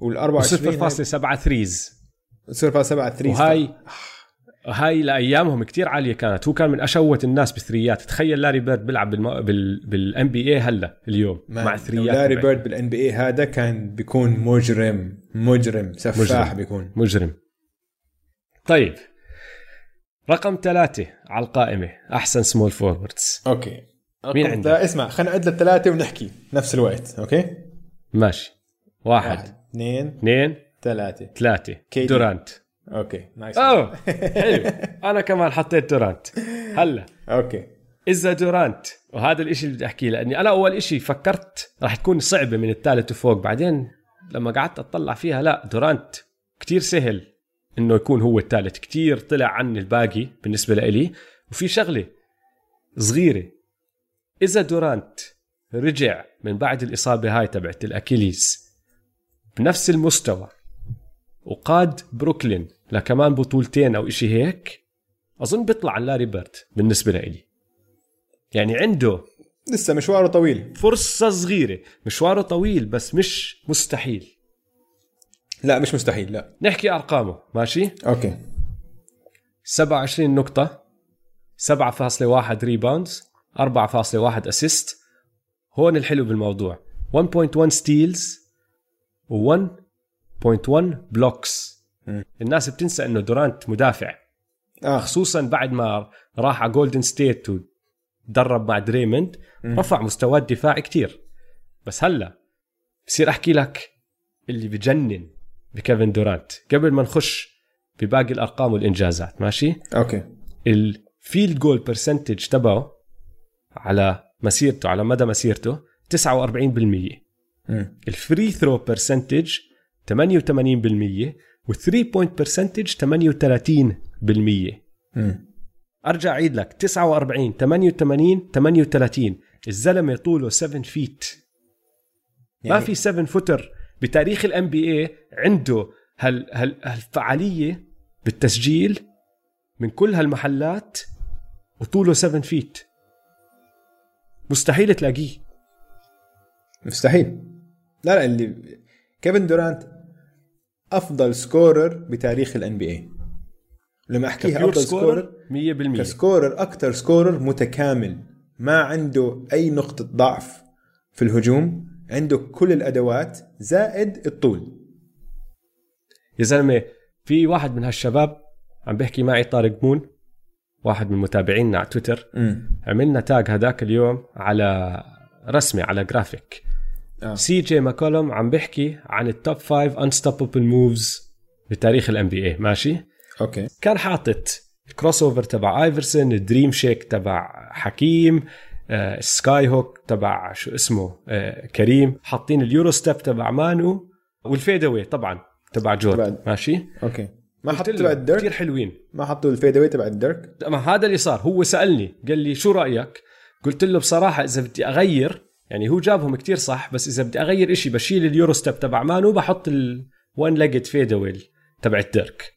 والأربعة وعشرين صفر فاصلة سبعة ثريز. صفر فاصلة سبعة ثريز. وهاي هاي لأيامهم كتير عالية كانت، هو كان من أشوة الناس بثريات. تخيل لاري بيرد بيلعب بالإن بي إيه هلا اليوم مع ثريات. لاري بيرد بالإن بي إيه هذا كان بيكون مجرم مجرم سفاح، بيكون مجرم. طيب رقم ثلاثة على القائمة أحسن سمول فوروردز. أوكي. مين عندك؟ اسمع خلنا نعد للثلاثة ونحكي نفس الوقت. أوكي ماشي. واحد, واحد. اثنين اثنين ثلاثة ثلاثة دورانت. اوكي نايس. اوه حلو. انا كمان حطيت دورانت هلا. اوكي اذا دورانت، وهذا الاشي اللي بدي احكيه، لاني انا اول اشي فكرت راح تكون صعبة من الثالث وفوق، بعدين لما قعدت اطلع فيها لا، دورانت كتير سهل انه يكون هو الثالث، كتير طلع عن الباقي بالنسبة لإلي. وفي شغلة صغيرة، اذا دورانت رجع من بعد الاصابة هاي تبعت الاكيليز بنفس المستوى وقاد بروكلين لكمان بطولتين أو إشي هيك، أظن بيطلع عن لاري بيرد بالنسبة لي. يعني عنده لسه مشواره طويل، فرصة صغيرة، مشواره طويل بس مش مستحيل. لا مش مستحيل. لا نحكي أرقامه ماشي. أوكي. سبعة وعشرين نقطة، سبعة فاصلة واحد ريباوندز، أربعة فاصلة واحد أسيست، هون الحلو بالموضوع واحد فاصلة واحد ستيلز و واحد فاصلة واحد بلوكس. الناس بتنسى انه دورانت مدافع. آه. خصوصا بعد ما راح على جولدن ستيت ودرب مع دريموند رفع مستوى الدفاع كتير. بس هلا بصير احكي لك اللي بجنن بكيفن دورانت قبل ما نخش بباقي الارقام والانجازات ماشي. اوكي. الفيلد جول برسنتج تبعه على مسيرته على مدى مسيرته تسعة وأربعين بالمية، الفري ثرو برسنتج ثمانية وثمانين بالمية، والثري بوينت برسنتج ثمانية وثلاثين بالمية. ارجع عيد لك تسعة وأربعين ثمانية وثمانين ثمانية وثلاثين. الزلمه طوله سبعة فيت يعني. ما في سبعة فوتر بتاريخ الام بي اي عنده هال هال هالفعاليه بالتسجيل من كل هالمحلات وطوله سبعة فيت. مستحيل تلاقيه، مستحيل. لا لا اللي كيفن دورانت افضل سكورر بتاريخ الان بي اي. لما احكيها افضل سكورر مية بالمية كسكورر، اكثر سكورر متكامل، ما عنده اي نقطه ضعف في الهجوم، عنده كل الادوات زائد الطول. يا زلمه في واحد من هالشباب عم بيحكي معي، طارق مون، واحد من متابعينا على تويتر، م. عملنا تاج هداك اليوم على رسمي على جرافيك. آه. سي جي ماكولوم عم بيحكي عن التوب فايف انستوببل موفز بتاريخ الام بي اي، ماشي اوكي. كان حاطط الكروس اوفر تبع ايفرسون، الدريم شيك تبع حكيم، آه، السكاي هوك تبع شو اسمه آه، كريم، حاطين اليورو ستيب تبع مانو، والفيدوي طبعا تبع جوردن، ماشي اوكي. ما حطوا تبع الديرك كثير حلوين، ما حطوا الفيدوي تبع الديرك. هذا اللي صار، هو سألني قال لي شو رأيك، قلت له بصراحة إذا بدي أغير، يعني هو جابهم كتير صح، بس إذا بدي أغير إشي بشيل اليورو ستيب تبع مانو بحط الوان لقيت فيدوي تبع الديرك.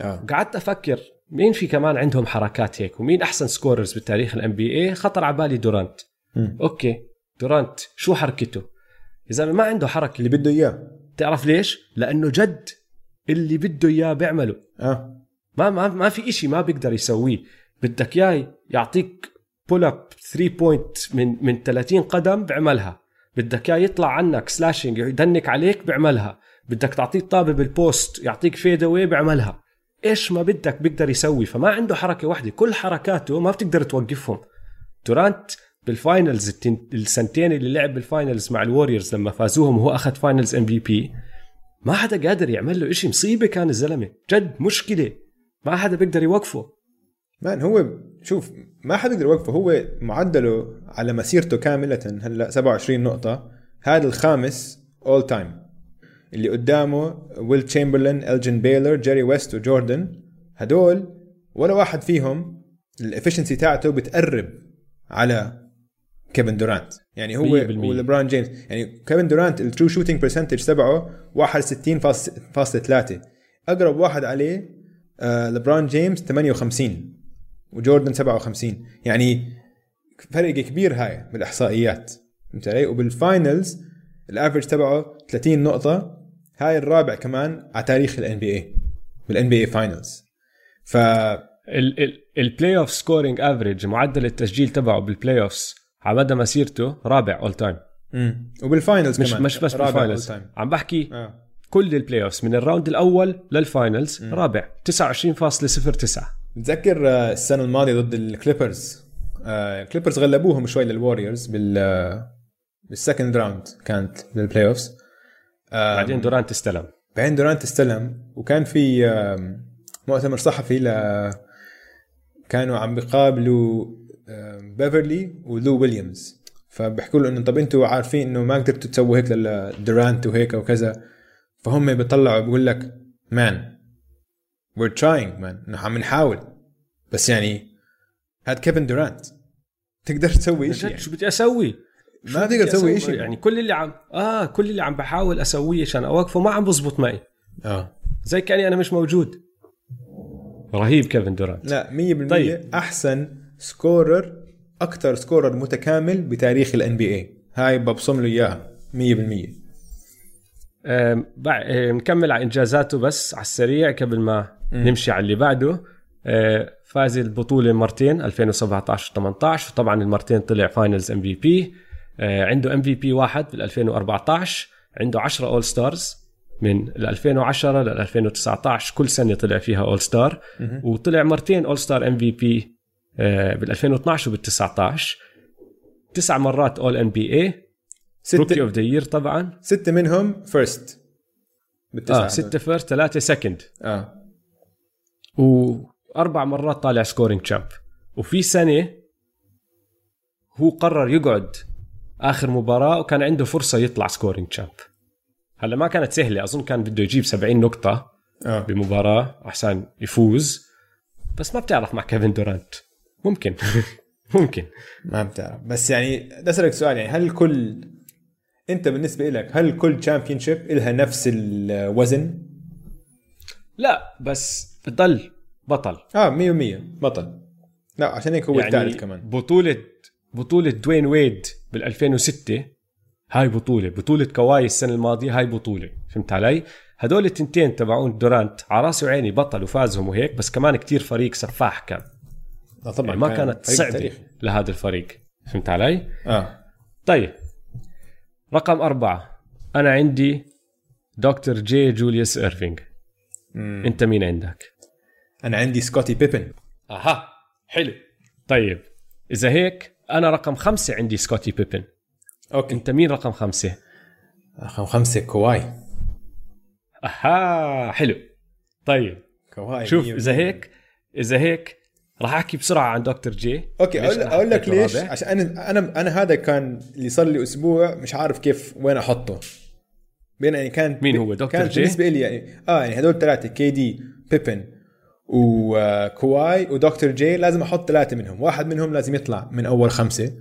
آه. قعدت أفكر مين في كمان عندهم حركات هيك ومين أحسن سكوررز بالتاريخ الام بي اي. خطر على بالي دورانت. م. أوكي دورانت شو حركته؟ إذا ما عنده حركة اللي بده إياه، تعرف ليش؟ لأنه جد اللي بده إياه بيعمله. آه. ما ما ما في إشي ما بيقدر يسويه. بدك إياه يعطيك بول اب ثلاثة بوينت من من ثلاثين قدم بعملها، بدك إياه يطلع عنك سلاشينج يدنك عليك بعملها، بدك تعطيه طابة بالبوست يعطيك فيدوي بعملها، إيش ما بدك بيقدر يسوي. فما عنده حركة واحدة، كل حركاته ما بتقدر توقفهم. دورانت بالفاينلز السنتين اللي لعب بالفاينلز مع الواريورز لما فازوهم وهو أخذ فاينلز ام بي بي، ما حدا قادر يعمل له إشي، مصيبة كان الزلمة جد، مشكلة ما حدا بيقدر يوقفه. مان هو شوف ما حدا بيقدر يوقفه، هو معدله على مسيرته كاملة هلا سبعة وعشرين نقطة، هذا الخامس all time. اللي قدامه ويل تشامبرلين، إلجين بايلر، جيري ويست وجوردن، هدول ولا واحد فيهم الافشنسي تاعته بتقرب على كيفن دورانت. يعني هو وليبرون جيمس، يعني كيفن دورانت الترو شوتينج برسنتج تبعه واحد وستين فاصلة ثلاثة، اقرب واحد عليه آه ليبرون جيمس ثمانية وخمسين وجوردن سبعة وخمسين. يعني فرق كبير هاي بالاحصائيات، فهمت علي؟ وبالفاينلز الافرج تبعه ثلاثين نقطة، هاي الرابع كمان على تاريخ ال إن بي إيه بال إن بي إيه Finals. ف ال Playoff Scoring Average معدل التسجيل تبعه بالبلاي أوفس على مدى مسيرته رابع all time. امم وبالفاينلز مش كمان مش بس بالفاينلز، عم بحكي آه. كل البلاي أوفس من الراوند الأول للفاينلز مم. رابع تسعة وعشرين فاصلة صفر تسعة. بتذكر السنة الماضية ضد الكليبرز، الكليبرز غلبوهم شوي للواريورز بال بالسكند راوند كانت للبلاي أوفس. بعدين دورانت استلم، بعدين دورانت استلم وكان في مؤتمر صحفي ل كانوا عم بيقابلوا بيفرلي ولو ويليامز، فبحكوا له انه طب انتوا عارفين انه ما قدرتوا تسووا هيك لدورانت وهيك وكذا، فهم بيطلعوا بيقول لك مان we're trying man، نحن عم نحاول، بس يعني هاد كيفن دورانت تقدر تسوي ايش يعني. شو بدي اسوي؟ ما تقدر تسوي شيء يعني. كل اللي عم اه كل اللي عم بحاول اسويه عشان اوقفه ما عم بزبط معي، اه زي كاني انا مش موجود. رهيب كيفن دورانت، لا مية بالمية. طيب. احسن سكورر، اكثر سكورر متكامل بتاريخ الان بي اي، هاي ببصم له اياها مية بالمية. نكمل على انجازاته بس على السريع قبل ما م. نمشي على اللي بعده. آه فاز البطوله مرتين ألفين وسبعة عشر وثمانية عشر، وطبعا المرتين طلع فاينلز ام بي بي. عنده إم في بي واحد بال ألفين وأربعة عشر، عنده عشرة أول ستارز من ال ألفين وعشرة لل ألفين وتسعة عشر، كل سنة طلع فيها أول ستار، وطلع مرتين أول ستار إم في بي بال ألفين واثني عشر وبال تسعة عشر، تسع مرات أول إن بي إيه، Rookie of the Year طبعا، ستة منهم first بالتسعة، آه ستة first ثلاثة second، آه وأربع مرات طالع scoring champ. وفي سنة هو قرر يقعد آخر مباراة وكان عنده فرصة يطلع سكورينج شامب. هلا ما كانت سهلة، أظن كان بده يجيب سبعين نقطة آه. بمباراة عشان يفوز، بس ما بتعرف مع كيفن دورانت ممكن ممكن ما بتعرف. بس يعني أسألك سؤال، يعني هل كل أنت بالنسبة لك هل كل تشامبيونشيب إلها نفس الوزن؟ لا بس بضل بطل آه مية ومية بطل. لا عشان هيك هو يعني الثالث كمان. بطولة بطولة دوين ويد بالألفين وستة هاي بطولة، بطولة كواي السنة الماضية هاي بطولة، فهمت علي؟ هدول التنتين تبعون دورانت عراس وعيني بطل وفازهم وهيك، بس كمان كتير فريق سفاح كان. طبعا يعني ما كان كانت صعبة تاريخ لهذا الفريق، فهمت علي؟ آه. طيب رقم أربعة أنا عندي دكتور جي جوليوس إيرفينغ. مم. أنت مين عندك؟ أنا عندي سكوتي بيبن. أها حلو. طيب إذا هيك أنا رقم خمسة عندي سكوتي بيبن. أوكي. أنت مين رقم خمسة؟ رقم خمسة كواي. أها حلو. طيب كواي. شوف إذا هيك إذا هيك راح أحكي بسرعة عن دكتور جي. أوكي أقول, أقول لك ليش، عشان أنا أنا أنا هذا كان اللي صار لي أسبوع مش عارف كيف وين أحطه بين، يعني كان مين هو دكتور جي بالنسبة لي يعني آه يعني هدول ثلاثة كي دي بيبن وكواي ودكتور جي لازم أحط ثلاثة منهم، واحد منهم لازم يطلع من أول خمسة.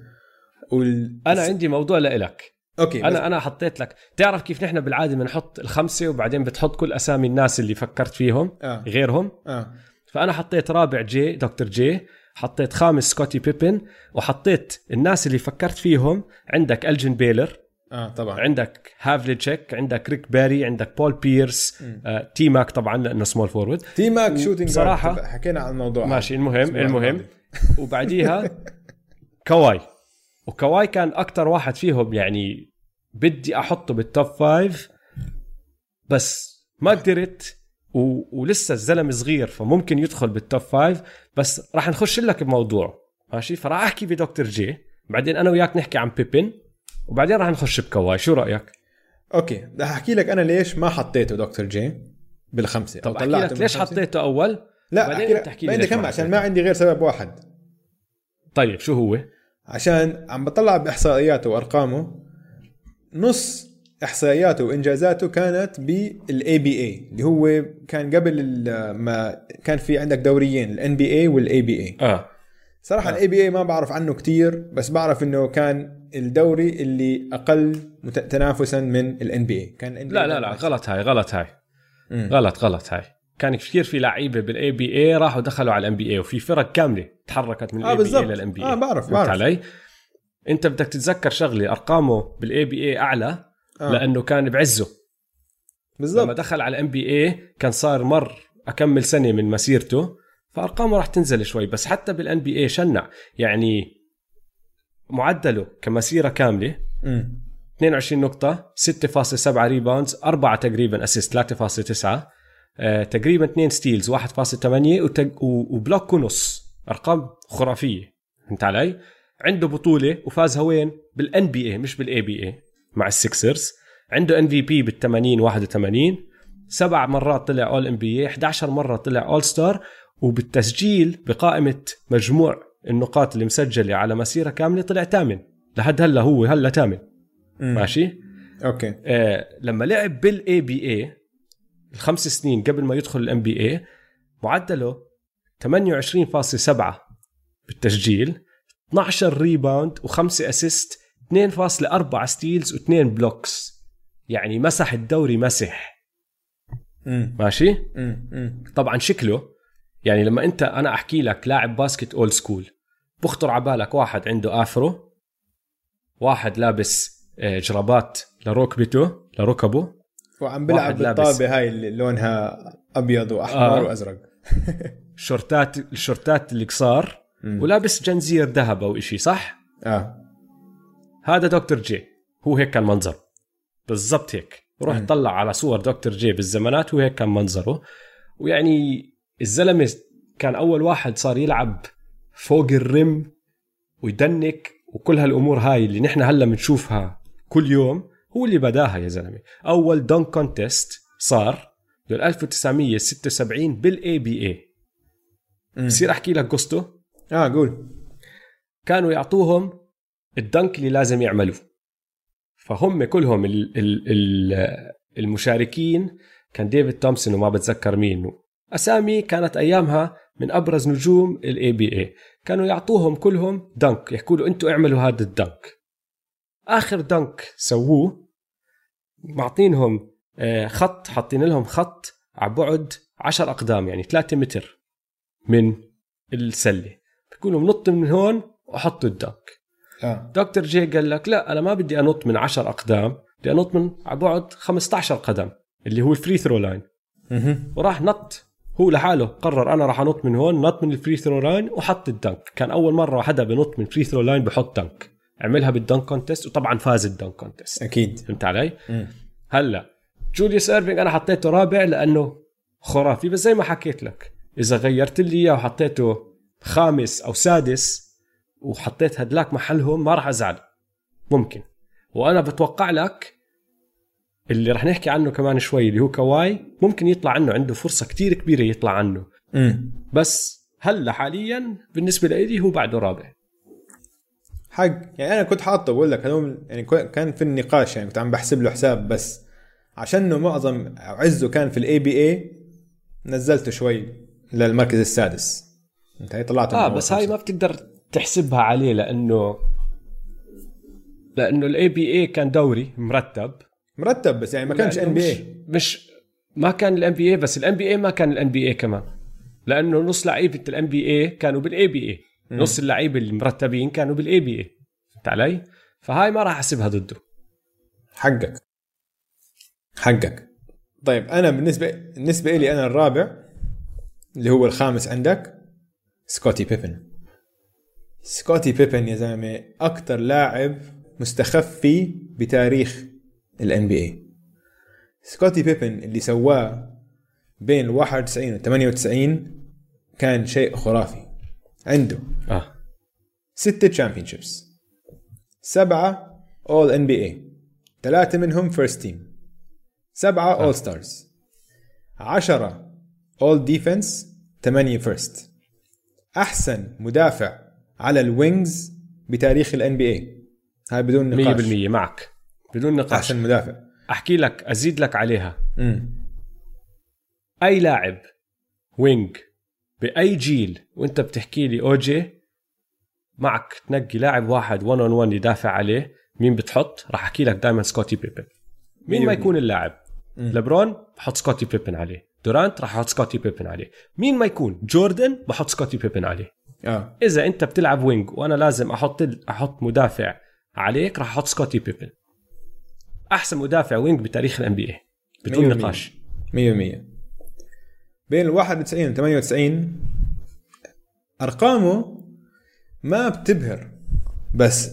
وال... أنا عندي موضوع لإلك. أوكي. أنا أنا حطيت لك، تعرف كيف نحن بالعادة بنحط الخمسة وبعدين بتحط كل أسامي الناس اللي فكرت فيهم آه. غيرهم آه. فأنا حطيت رابع جي دكتور جي، حطيت خامس سكوتي بيبن، وحطيت الناس اللي فكرت فيهم عندك ألجين بيلر آه طبعا، عندك هافليتشيك، عندك ريك باري، عندك بول بيرس آه، تي ماك طبعا لأنه سمول فورورد، تي ماك شوتينج صراحة حكينا عن الموضوع ماشي. المهم المهم وبعديها كواي، وكواي كان أكتر واحد فيهم يعني بدي أحطه بالتوب فايف بس ما قدرت، و... ولسه الزلم صغير فممكن يدخل بالتوب فايف، بس راح نخش لك بموضوع ماشي. فراح أحكي بدكتور جي بعدين أنا وياك نحكي عن بيبن وبعدين راح نخش بكواي، شو رأيك؟ أوكي راح أحكي لك أنا ليش ما حطيته دكتور جي بالخمسة. طب أحكي لك ليش حطيته أول. لا أحكي لك بعدين كم، عشان ما عندي غير سبب واحد. طيب شو هو؟ عشان عم بطلع بإحصائياته وأرقامه، نص إحصائياته وإنجازاته كانت بالإي بي إيه اللي هو كان قبل ما كان في عندك دوريين الإن بي إيه والإي بي إيه آه. صراحة آه. الإي بي إيه ما بعرف عنه كتير، بس بعرف إنه كان الدوري اللي أقل تنافسا من الإن بي إيه. كان لا لا لا غلط هاي غلط هاي م. غلط غلط هاي كان كثير في لعيبه بالاي بي اي راحوا دخلوا على الام بي اي، وفي فرق كامله تحركت من الاي بي اي للام بي اي. اه بعرف بعرف علي. انت بدك تتذكر شغله، ارقامه بالاي بي اي اعلى آه. لانه كان بعزه بالضبط. لما دخل على الام بي اي كان صار مر اكمل سنه من مسيرته، فارقامه راح تنزل شوي، بس حتى بالان بي اي شنع يعني معدله كمسيره كامله م. اثنين وعشرين نقطه، ستة فاصلة سبعة ريباوندز، أربعة تقريبا اسيست، ثلاثة فاصلة تسعة آه، تقريبا اثنين ستيلز، واحد فاصلة ثمانية وتج... وبلوك ونص. ارقام خرافيه، فهمت علي؟ عنده بطوله وفازها وين؟ بالان بي اي مش بالاي بي اي مع السكسرز. عنده ان في بي بالثمانين واحد وثمانين، سبع مرات طلع اول ام بي اي، إحدى عشرة مره طلع اول ستار، وبالتسجيل بقائمه مجموع النقاط اللي مسجله على مسيره كامله طلع ثامن لحد هلا، هو هلا ثامن ماشي. اوكي آه، لما لعب بالاي بي اي الخمس سنين قبل ما يدخل الام بي اي معدله ثمانية وعشرين فاصلة سبعة بالتسجيل، اثني عشر ريباوند وخمسة اسيست، اثنين فاصلة أربعة ستيلز و2 بلوكس، يعني مسح الدوري مسح مم. ماشي مم. مم. طبعا شكله يعني لما انت انا احكي لك لاعب باسكت اول سكول بخطر على بالك واحد عنده افرو، واحد لابس جرابات لركبته لركبه، وعم بلعب بالطابة هاي اللي لونها أبيض وأحمر آه. وأزرق شورتات، الشورتات اللي قصار ولابس جنزير ذهب أو إشي، صح؟ آه هذا دكتور جي، هو هيك كان منظره بالضبط هيك. روح م. طلع على صور دكتور جي بالزمانات وهيك كان منظره، ويعني الزلمة كان أول واحد صار يلعب فوق الرم ويدنك وكل هالأمور هاي اللي نحن هلا بنشوفها كل يوم، هو اللي بداها يا زلمة. أول دون كونتست صار لل ألف وتسعمية وستة وسبعين بالإي بي إي. بصير أحكي لك قصته؟ آه قول. كانوا يعطوهم الدنك اللي لازم يعملوه، فهم كلهم ال ال ال المشاركين كان ديفيد تومسون وما بتذكر مين أسامي كانت أيامها من أبرز نجوم ال إيه بي إيه، كانوا يعطوهم كلهم دنك، يحكوا له أنتوا اعملوا هذا الدنك. آخر دنك سووه معطينهم خط، حاطين لهم خط على بعد عشر أقدام، يعني ثلاثة متر من السلة، بيقولوا نط من هون وحطوا الدنك. آه. دكتور جي قال لك لا، أنا ما بدي أنط من عشر أقدام، بدي أنط من على بعد خمستعشر قدم اللي هو الفري ثرو لاين. وراح نط هو لحاله، قرر أنا راح أنط من هون، نط من الفري ثرو لاين وحط الدنك. كان أول مرة حدا بنط من الفري ثرو لاين بحط دنك، عملها بالدنك كونتست وطبعا فاز الدنك كونتست أكيد. فهمت علي؟ مم. هلا جوليوس إيرفينغ أنا حطيته رابع لأنه خرافي، بس زي ما حكيت لك إذا غيرت لي إياه وحطيته خامس أو سادس وحطيت هدلاك محلهم ما راح أزعل ممكن. وأنا بتوقع لك اللي رح نحكي عنه كمان شوي اللي هو كواي ممكن يطلع عنه، عنده فرصة كتير كبيرة يطلع عنه. مم. بس هلا حاليا بالنسبة لي هو بعده رابع حق، يعني أنا كنت حاطه بقول لك يعني كان في النقاش، يعني كنت عم بحسب له حساب بس عشانه معظم عزه كان في الاي بي اي نزلته شوي للمركز السادس. انت هي طلعت اه بس هاي ما بتقدر تحسبها عليه لانه لانه الاي بي اي كان دوري مرتب مرتب، بس يعني ما كانش ان بي اي، مش ما كان الان بي اي، بس الان بي اي ما كان الان بي اي كمان لانه نص لعيبه الان بي اي كانوا بالاي بي اي، نص اللعيبه المرتبين كانوا بالاي بي اي. فهمت علي؟ فهاي ما راح احسبها ضده. حقك حقك. طيب انا بالنسبه بالنسبه لي انا الرابع اللي هو الخامس عندك سكوتي بيبن. سكوتي بيبن يا زلمه اكثر لاعب مستخفي بتاريخ الان بي اي. سكوتي بيبن اللي سواه بين واحد وتسعين و ثمانية وتسعين كان شيء خرافي. عنده اه ستة تشامبيونشيبس، سبعة اول ان بي اي، ثلاثة منهم فيرست تيم، سبعة اول ستارز، عشرة اول ديفنس، ثمانية فيرست. احسن مدافع على الوينجز بتاريخ الان بي اي، هاي بدون نقاش. مية بالمية معك بدون نقاش، احسن مدافع. احكي لك ازيد لك عليها، امم اي لاعب وينج باي جيل وانت بتحكي لي اوجي معك تنقي لاعب واحد واحد على واحد يدافع عليه، مين بتحط؟ راح احكي لك دائما سكوتي بيبن. مين ما يكون اللاعب، لبرون بحط سكوتي بيبن عليه، دورانت راح احط سكوتي بيبن عليه، مين ما يكون، جوردن بحط سكوتي بيبن عليه. اه اذا انت بتلعب وينج وانا لازم احط احط مدافع عليك راح احط سكوتي بيبن. احسن مدافع وينج بتاريخ الان بي اي بدون نقاش مية بالمية. بين واحد وتسعين و ثمانية وتسعين ارقامه ما بتبهر، بس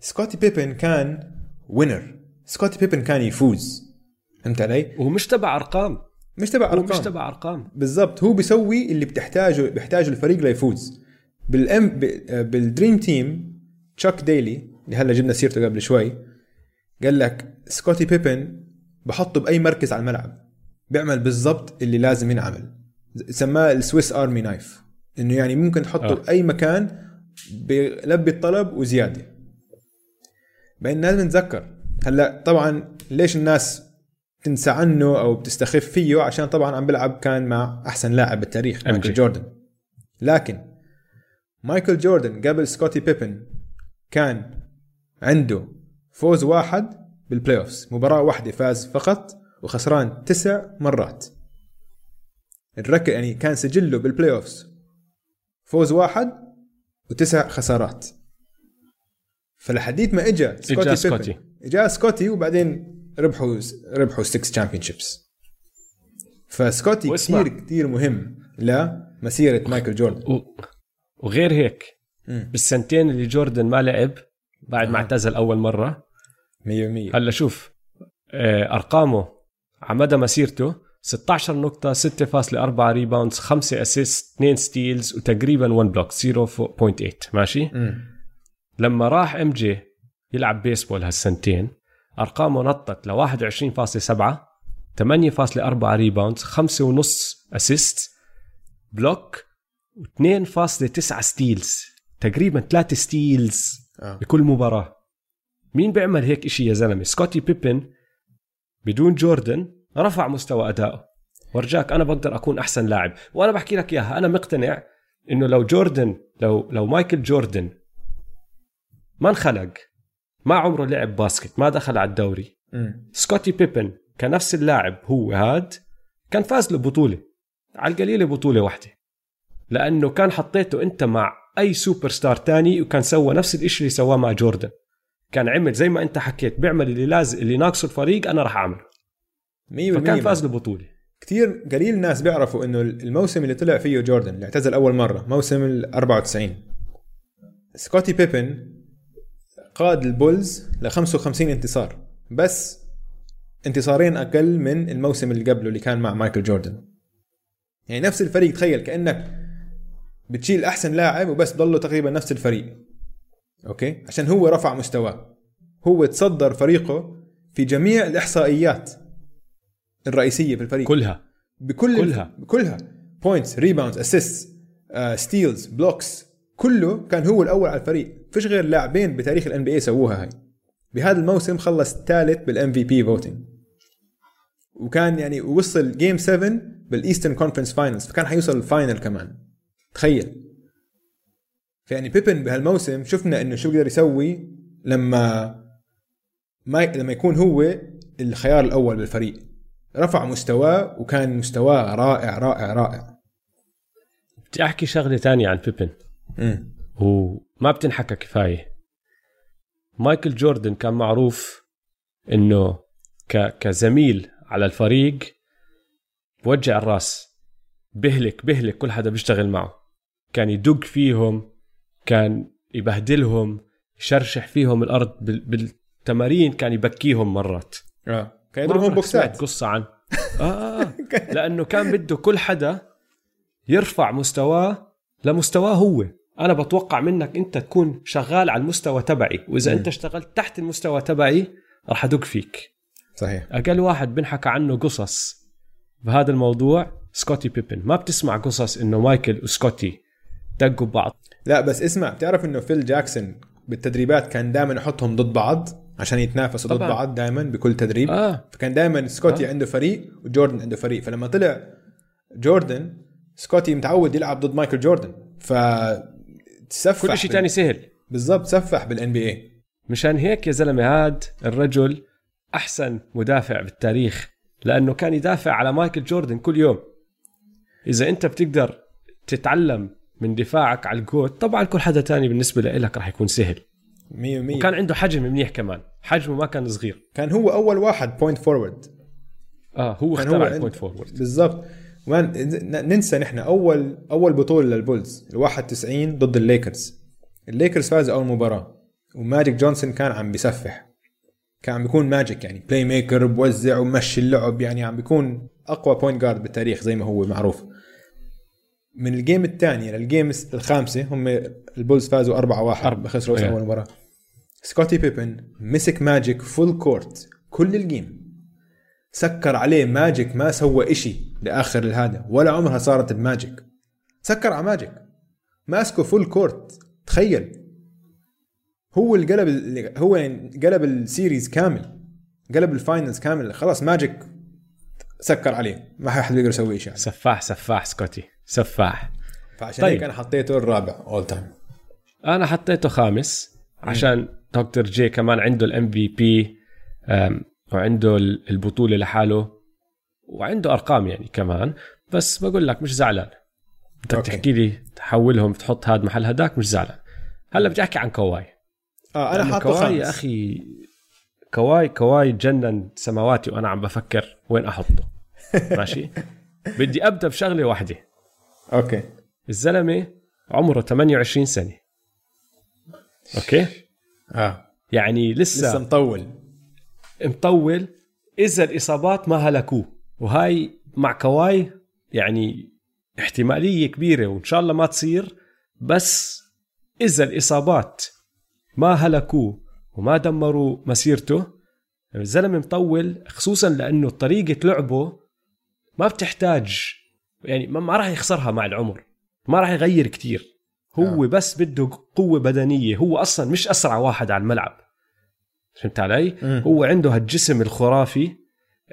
سكوتي بيبن كان وينر، سكوتي بيبن كان يفوز. فهمت علي؟ ومش تبع ارقام، مش تبع ارقام، مش تبع ارقام بالضبط. هو بيسوي اللي بتحتاجه، بيحتاج الفريق ليفوز. بالام بالدريم تيم تشاك ديلي اللي هلا جبنا سيرته قبل شوي قال لك سكوتي بيبن بحطه بأي مركز على الملعب بيعمل بالضبط اللي لازم ينعمل، سماه السويس آرمي نايف، إنه يعني ممكن تحطه بأي مكان بيلبي الطلب وزيادة. بين لازم نتذكر هلا طبعا ليش الناس تنسى عنه أو بتستخف فيه، عشان طبعا عم بلعب كان مع أحسن لاعب بالتاريخ مايكل جوردن. لكن مايكل جوردن قبل سكوتي بيبن كان عنده فوز واحد بالبلاي أوفس، مباراة واحدة فاز فقط وخسران تسع مرات. الركض يعني كان سجله بالبلاي أوفس فوز واحد وتسع خسارات. فلحديت ما إجا سكوتي, سكوتي. إجا سكوتي وبعدين ربحوا ربحوا ستة تشامبيونشيبس. فسكوتي واسمع. كتير كتير مهم لمسيرة و... مايكل جوردن. و... وغير هيك م. بالسنتين اللي جوردن ما لعب بعد ما اعتزل أول مرة مية بالمية. هلا شوف أرقامه على مدى مسيرته ستة عشر نقطة، ستة فاصلة أربعة ريباوندز، خمسة أسيست، اثنين ستيلز، وتقريبا واحد بلوك صفر فاصلة ثمانية. ماشي م. لما راح ام جي يلعب بيسبول هالسنتين أرقامه نطت ل واحد وعشرين فاصلة سبعة، ثمانية فاصلة أربعة ريباوندز، خمسة ونص أسيست، بلوك، واثنين فاصلة تسعة ستيلز، تقريبا ثلاثة ستيلز آه. بكل مباراة. مين بيعمل هيك إشي يا زلمة؟ سكوتي بيبن بدون جوردن رفع مستوى أدائه. ورجاك أنا بقدر أكون أحسن لاعب. وأنا بحكي لك إياها، أنا مقتنع إنه لو جوردن لو لو مايكل جوردن ما انخلق، ما عمره لعب باسكت، ما دخل على الدوري، م. سكوتي بيبن كنفس اللاعب هو هاد كان فاز له بطولة على القليلة، بطولة واحدة، لأنه كان حطيته أنت مع أي سوبر ستار تاني وكان سوى نفس الإشي اللي سواه مع جوردن. كان عمل زي ما أنت حكيت، بيعمل اللي لازم اللي ناقصه الفريق أنا راح أعمله، فكان فاز له بطولة. كتير قليل ناس بيعرفوا إنه الموسم اللي طلع فيه جوردن اللي اعتزل أول مرة موسم ال أربعة وتسعين، سكوتي بيبن قاد البولز ل خمسة وخمسين انتصار، بس انتصارين أقل من الموسم اللي قبله اللي كان مع مايكل جوردن. يعني نفس الفريق، تخيل كأنك بتشيل أحسن لاعب وبس ضله تقريبا نفس الفريق. أوكي، عشان هو رفع مستواه، هو تصدر فريقه في جميع الإحصائيات الرئيسية في الفريق كلها، بكل كلها كلها بوينتس، ريباوندز، أسيست، ستيلز، بلوكس، كله كان هو الأول على الفريق. فيش غير لاعبين بتاريخ ال إن بي إيه سووها هاي. بهذا الموسم خلص ثالث بال إم في بي voting، وكان يعني وصل جيم سبعة بالإيسترن كونفرنس فاينلز، فكان حيوصل الفاينل كمان، تخيل. فيعني بيبن بهالموسم شفنا إنه شو بقدر يسوي لما ما لما يكون هو الخيار الأول بالفريق، رفع مستواه وكان مستواه رائع رائع رائع. بدي أحكي شغلة تانية عن بيبن مم. وما بتنحكى كفاية. مايكل جوردن كان معروف إنه كزميل على الفريق بوجع الراس، بهلك بهلك كل حدا بيشتغل معه، كان يدق فيهم، كان يبهدلهم، يشرشح فيهم الأرض بالتمارين، كان يبكيهم مرات، آه. كان يضربهم بوكسات. قصة عن آه آه. لأنه كان بده كل حدا يرفع مستواه لمستواه هو. أنا بتوقع منك أنت تكون شغال على المستوى تبعي، وإذا م. أنت اشتغلت تحت المستوى تبعي رح أدق فيك. صحيح. أقل واحد بنحكى عنه قصص بهذا الموضوع سكوتي بيبن. ما بتسمع قصص إنه مايكل وسكوتي دقوا بعض، لا. بس اسمع، بتعرف إنه فيل جاكسون بالتدريبات كان دائما يحطهم ضد بعض عشان يتنافسوا ضد بعض دائما بكل تدريب، آه. فكان دائما سكوتي آه. عنده فريق وجوردن عنده فريق، فلما طلع جوردن سكوتي متعود يلعب ضد مايكل جوردن، ف تسفح كل شيء تاني سهل. بالضبط، سفح بالان بي اي. مشان هيك يا زلمه هاد الرجل احسن مدافع بالتاريخ، لانه كان يدافع على مايكل جوردن كل يوم. اذا انت بتقدر تتعلم من دفاعك على الجوت، طبعا كل حدا تاني بالنسبه لك راح يكون سهل. مية مية. وكان عنده حجم منيح كمان، حجمه ما كان صغير، كان هو اول واحد بوينت فورورد. اه هو اخترع البوينت فورورد. بالضبط. وان ننسى نحن أول أول بطولة للبولز الواحد تسعين ضد الليكرز، الليكرز فازوا أول مباراة، وماجيك جونسون كان عم بيسفح، كان عم بيكون ماجيك يعني بلاي ميكر، بوزع ومشي اللعب، يعني عم بيكون أقوى بوينت جارد بالتاريخ زي ما هو معروف. من الجيم الثاني للجيم الخامسة هم البولز فازوا أربعة واحد بخسروا أول مباراة. سكوتي بيبن مسك ماجيك فول كورت كل الجيم، سكر عليه ماجيك، ما سوى إشي لآخر الهذا، ولا عمرها صارت بماجيك، سكر على ماجيك، ماسكه فول كورت. تخيل، هو القلب، هو قلب السيريز كامل، قلب الفاينلز كامل. خلاص ماجيك سكر عليه، ما حد بيقدر يسوي إشي. سفاح سفاح سكوتي سفاح. فعشان طيب. هيك أنا حطيته الرابع أول تايم. أنا حطيته خامس عشان م. دكتور جي كمان عنده الام بي بي وعنده البطولة لحاله وعنده أرقام يعني كمان. بس بقول لك مش زعلان، انت بتحكي لي تحولهم تحط هاد محل هداك، مش زعلان. هلا بدي أحكي عن كواي. آه أنا حاطه خامس يا أخي. كواي كواي جنن سماواتي وأنا عم بفكر وين أحطه. ماشي، بدي أبدأ بشغلة واحدة. أوكي، الزلمة عمره ثمانية وعشرين سنة. أوكي، آه يعني لسه لسه مطول مطول إذا الإصابات ما هلكوه. وهاي مع كواي يعني احتمالية كبيرة وإن شاء الله ما تصير، بس إذا الإصابات ما هلكوه وما دمروا مسيرته، الزلمة مطول، خصوصا لأنه طريقة لعبه ما بتحتاج، يعني ما راح يخسرها مع العمر، ما راح يغير كتير. هو بس بده قوة بدنية، هو أصلا مش أسرع واحد على الملعب، فهمت علي؟ مم. هو عنده هالجسم الخرافي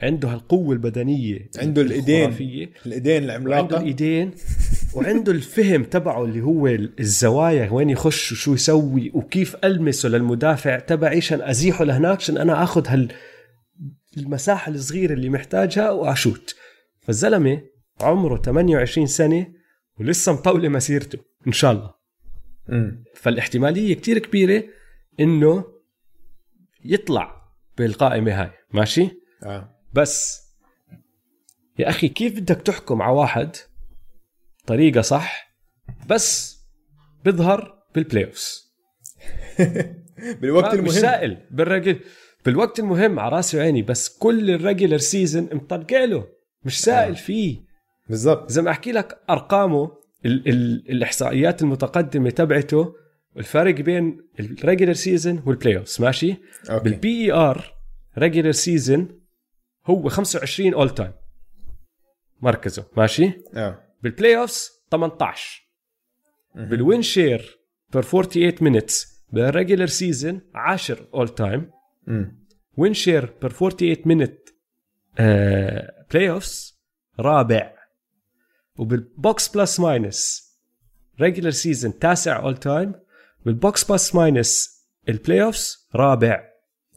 عنده هالقوة البدنية, عنده الايدين الايدين العملاقة, عنده الايدين وعنده الفهم تبعه اللي هو الزوايا وين يخش وشو يسوي وكيف ألمسه للمدافع تبعي عشان أزيحه لهناك عشان أنا أخذ هال المساحة الصغيرة اللي محتاجها وأشوت. فالزلمة عمره ثمانية وعشرين سنة ولسه مطولة مسيرته إن شاء الله. م. فالاحتمالية كتير كبيرة إنه يطلع بالقائمة هاي, ماشي؟ آه. بس يا أخي كيف بدك تحكم على واحد طريقة صح بس بظهر بالبلاي أوفس بالوقت المهم سائل بالرجل بالوقت المهم على راسي وعيني, بس كل الريجولر سيزن مطلقه له مش سائل آه. فيه بالضبط زي ما احكي لك ارقامه ال- ال- الاحصائيات المتقدمه تبعته الفرق بين الريجولر سيزن والبلاي اوف, ماشي؟ بالبي اي ار ريجولر سيزن هو خمسة وعشرين اول تايم مركزه, ماشي؟ اه بالبلاي اوف ثمانية عشر م- بالوين شير بير ثمانية وأربعين مينتس بالريجولر سيزن عشرة اول تايم وين شير بر ثمانية وأربعين مينت بلاي اوفس رابع, وبالبوكس بلس ماينس ريجولر سيزن تاسع اول تايم, بالبوكس بلس ماينس البلاي اوفس رابع.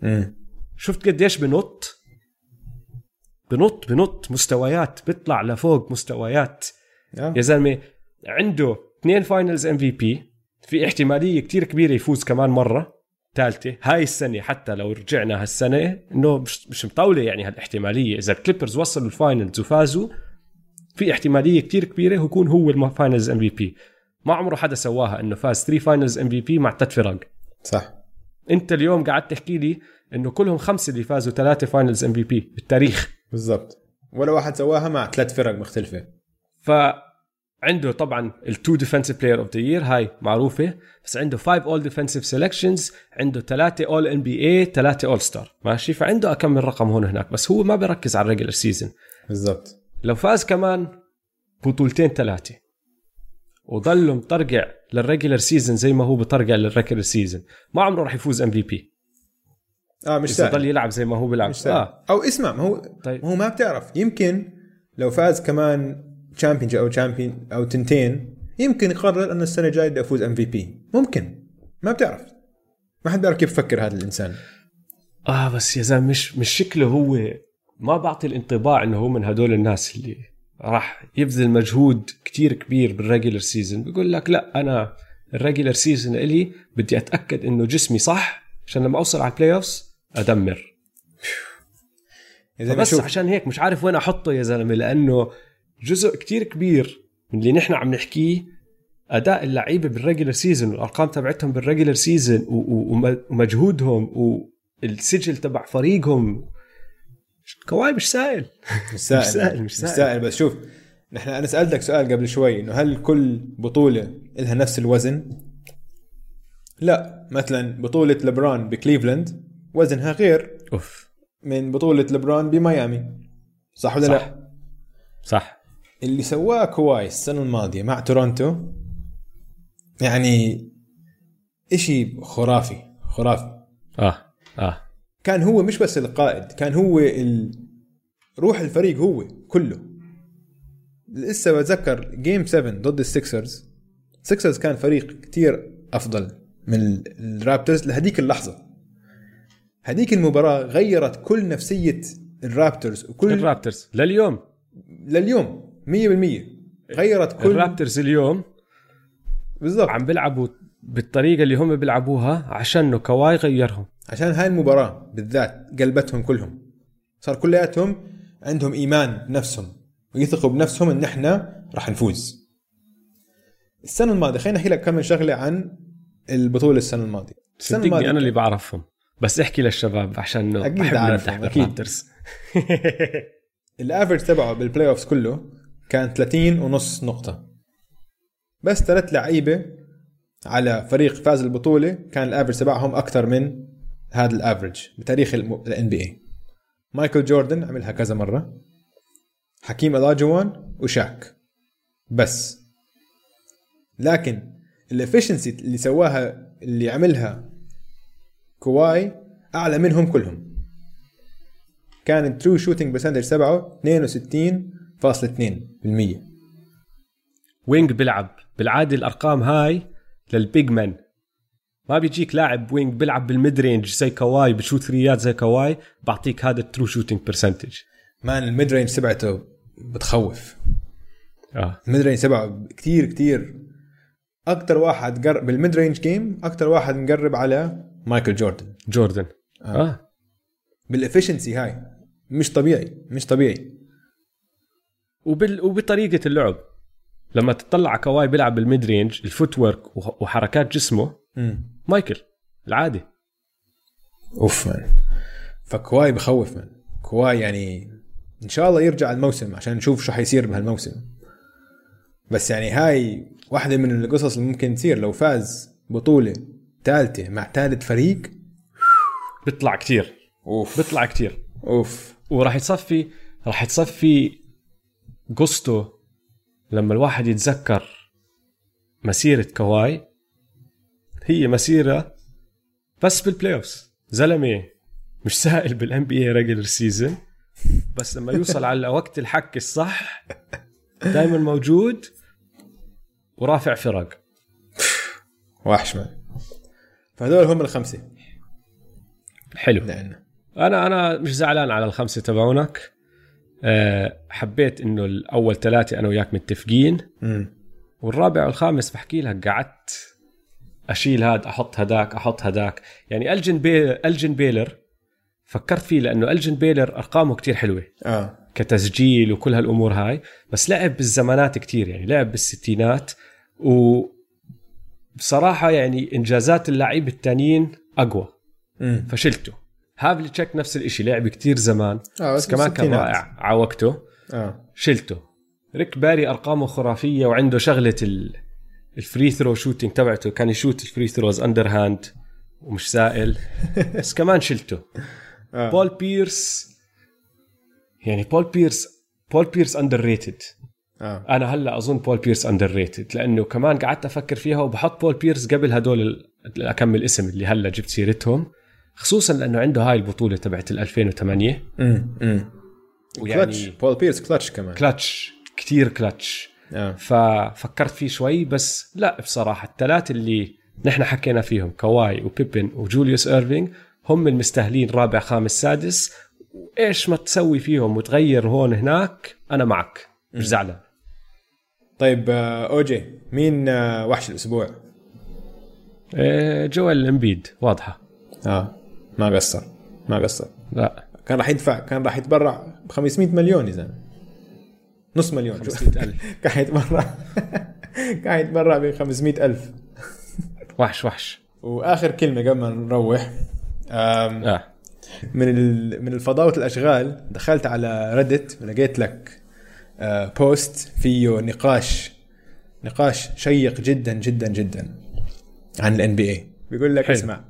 مم. شفت قديش بنط بنط بنط مستويات, بيطلع لفوق مستويات yeah. يا زلمه عنده اثنين فاينلز ام في بي, في احتماليه كتير كبيره يفوز كمان مره ثالثة هاي السنة, حتى لو رجعنا هالسنة إنه مش, مش مطولة يعني هالاحتمالية. إذا الكليبرز وصلوا الفاينلز وفازوا في احتمالية كتير كبيرة يكون هو الفاينلز ام بي بي. ما عمره حدا سواها إنه فاز ثلاثة فاينلز ام بي بي مع ثلاث فرق, صح؟ أنت اليوم قاعد تحكي لي إنه كلهم خمسة اللي فازوا ثلاثة فاينلز ام بي بي بالتاريخ بالضبط, ولا واحد سواها مع ثلاث فرق مختلفة. فعنده طبعا التو ديفنسيف بلاير اوف ذا يير هاي معروفة, بس عنده فايف all defensive selections, عنده ثلاثة all إن بي إيه, ثلاثة all star, ماشي؟ فعنده أكمل رقم هون هناك, بس هو ما بركز على regular season بالضبط. لو فاز كمان بطولتين ثلاثة وظل مطرقع للregular season زي ما هو بطرقع للregular season, ما عمره رح يفوز إم في بي. آه مش سهل. ظل يلعب زي ما هو بيلعب. آه. أو اسمع ما هو طيب. ما هو ما بتعرف, يمكن لو فاز كمان champion أو champion أو تنتين يمكن يقرر أن السنة الجاية بدي أفوز إم في بي, ممكن. ما بتعرف, ما حد بيعرف كيف يفكر هذا الإنسان. آه بس يا زلمة مش مش شكله هو, ما بعطي الانطباع إنه هو من هدول الناس اللي راح يبذل مجهود كتير كبير بالريجولر سيزن. بيقول لك لا أنا الريجولر سيزن إلي بدي أتأكد إنه جسمي صح عشان لما أوصل على البلاي أوفس أدمر. بس عشان هيك مش عارف وين أحطه يا زلمة, لأنه جزء كتير كبير من اللي نحن عم نحكيه أداء اللعيبة بالريجولر سيزن والأرقام تبعتهم بالريجولر سيزن ومجهودهم والسجل تبع فريقهم. كواي مش سائل مش سائل مش سائل, مش سائل. مش سائل. بس شوف نحن, أنا سألتك سؤال قبل شوي إنه هل كل بطولة لها نفس الوزن؟ لا, مثلا بطولة لبران بكليفلاند وزنها غير أوف. من بطولة لبران بميامي, صح ولا صح. لا صح. اللي سواه كواي السنة الماضية مع تورونتو يعني إشي خرافي خرافي. آه آه كان هو مش بس القائد, كان هو ال... روح الفريق هو كله. لسه بتذكر جيم سبعة ضد السيكسرز, السيكسرز كان فريق كتير أفضل من الرابترز لهديك اللحظة. هديك المباراة غيرت كل نفسية الرابترز وكل الرابترز لليوم لليوم مية بالمية. غيرت كل الرابترز اليوم بالضبط عم بيلعبوا بالطريقة اللي هم بيلعبوها عشان كواي غيرهم, عشان هاي المباراة بالذات قلبتهم كلهم, صار كلياتهم عندهم إيمان بنفسهم ويثقوا بنفسهم إن إحنا رح نفوز. السنة الماضية خلينا أحكي لك كم شغلة عن البطولة السنة الماضية. السنة الماضية أنا اللي بعرفهم, بس أحكي للشباب عشان أحبنا نتحب الرابترز. الأفرج تبعه بالبلاي أوفس كله كان ثلاثين ونص نقطة, بس ثلاث لعيبة على فريق فاز البطولة كان الأفرج تبعهم أكتر من هذا الأفرج بتاريخ ال إن بي إيه. مايكل جوردن عملها كذا مرة, حكيم ألاجوان وشاك, بس لكن الإفشنسي اللي سواها اللي عملها كواي أعلى منهم كلهم. كان الترو شوتنج برسنتج سبعه اثنين وستين فاصلة اثنين بالمية. وينج بيلعب بالعاده الارقام هاي للبيج مان، ما بيجيك لاعب وينج بيلعب بالميد رينج زي كواي بشوت ثريات زي كواي بعطيك هذا الترو شوتنج برسنتج. مان الميد رينج سبعته بتخوف. اه الميد رينج سبعه كثير كثير اكثر واحد قرب بالميد رينج جيم، اكثر واحد مقرب على مايكل جوردن جوردن اه, آه. بالافشنسي هاي مش طبيعي مش طبيعي. وبال وبطريقه اللعب لما تطلع كواي بيلعب بالميد رينج، الفوت ورك وحركات جسمه مم. مايكل العادي. اوف مان، فكواي بخوف مان. كواي يعني ان شاء الله يرجع الموسم عشان نشوف شو حيصير بهالموسم، بس يعني هاي واحده من القصص اللي ممكن تصير لو فاز بطوله ثالثه مع ثالث فريق. بيطلع كتير اوف بيطلع كتير اوف وراح يتصفي راح يتصفي قصته لما الواحد يتذكر مسيرة كواي. هي مسيرة بس بالبلاي اوفز، زلمة مش سائل بالان بي اي ريجولر سيزون، بس لما يوصل على وقت الحك الصح دايما موجود ورافع فرق. وحش مان. فهذول هم الخمسة. حلو. لأن أنا أنا مش زعلان على الخمسة تبعونك. أه حبيت إنه الأول ثلاثة أنا وياك متفقين، والرابع والخامس بحكي لك قعدت أشيل هاد أحط هداك أحط هداك. يعني ألجن بيلر ألجن بيلر فكرت فيه لأنه ألجن بيلر أرقامه كتير حلوة آه. كتسجيل وكل هالأمور هاي، بس لعب بالزمانات كتير، يعني لعب بالستينات، وبصراحة يعني إنجازات اللاعب التانيين أقوى. مم. فشلته. هافلي تشيك نفس الاشي، لعب كتير زمان آه، بس كمان كان رائع على وقته آه. شلته. ريك باري ارقامه خرافيه وعنده شغله الفري ثرو شوتينج تبعته، كان يشوت الفري ثروز اندر هاند ومش سائل بس كمان شلته آه. بول بيرس، يعني بول بيرس بول بيرس اندر ريتد آه. انا هلا اظن بول بيرس اندر ريتد لانه كمان قعدت افكر فيها وبحط بول بيرس قبل هدول اكمل اسم اللي هلا جبت سيرتهم، خصوصا لأنه عنده هاي البطولة تبعت ألفين وثمانية. امم ويعني بول بيرس كلاتش كمان، كلاتش كتير كلاتش آه. ففكرت فيه شوي، بس لا بصراحة الثلاثة اللي نحن حكينا فيهم كواي وبيبن وجوليوس إيرفينغ هم المستاهلين رابع خامس سادس، وإيش ما تسوي فيهم وتغير هون هناك أنا معك مش زعلان. طيب أوجي مين وحش الأسبوع؟ جوال إمبيد واضحة آه ما قصر ما قصر لا كان راح يدفع، كان راح يتبرع ب خمسمية مليون، إذا نص مليون خمسمية ألف كان يتبرع كان يتبرع ب خمسمية ألف. وحش وحش. وآخر كلمة قبل ما نروح آه. من من الفضاوة الأشغال دخلت على ريدت ولقيت لك آه بوست فيه نقاش نقاش شيق جدا جدا جدا عن ال إن بي إيه. بيقول لك حلو. اسمع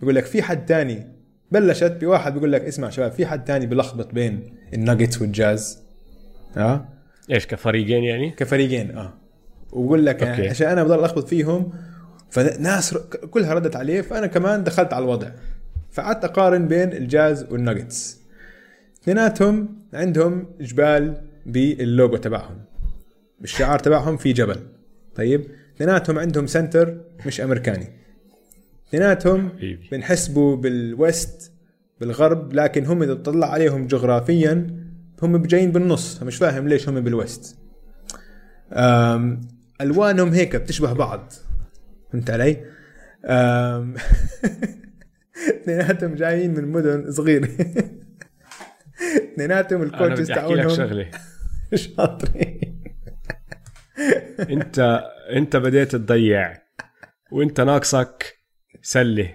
بيقول لك في حد تاني بلشت بواحد بيقول لك اسمع شباب، في حد تاني بلخبط بين الناجتس والجاز اه ايش كفريقين يعني كفريقين اه وبقول لك يعني عشان انا بضل اخبط فيهم، فناس كلها ردت عليه، فانا كمان دخلت على الوضع فقعدت اقارن بين الجاز والناجتس. اثنيناتهم عندهم جبال باللوجو تبعهم، بالشعار تبعهم في جبل. طيب اثنيناتهم عندهم سنتر مش امريكاني، اثنيناتهم بنحسبوا بالوست بالغرب، لكن هم إذا تطلع عليهم جغرافيا هم بجايين بالنص، مش فاهم ليش هم بالوست. ألوانهم هيك بتشبه بعض، فهمت علي؟ اثنيناتهم جايين من مدن صغيرة، اثنيناتهم الكوتشز تعاونهم شاطرين. انت انت بديت تضيع وانت ناقصك سلة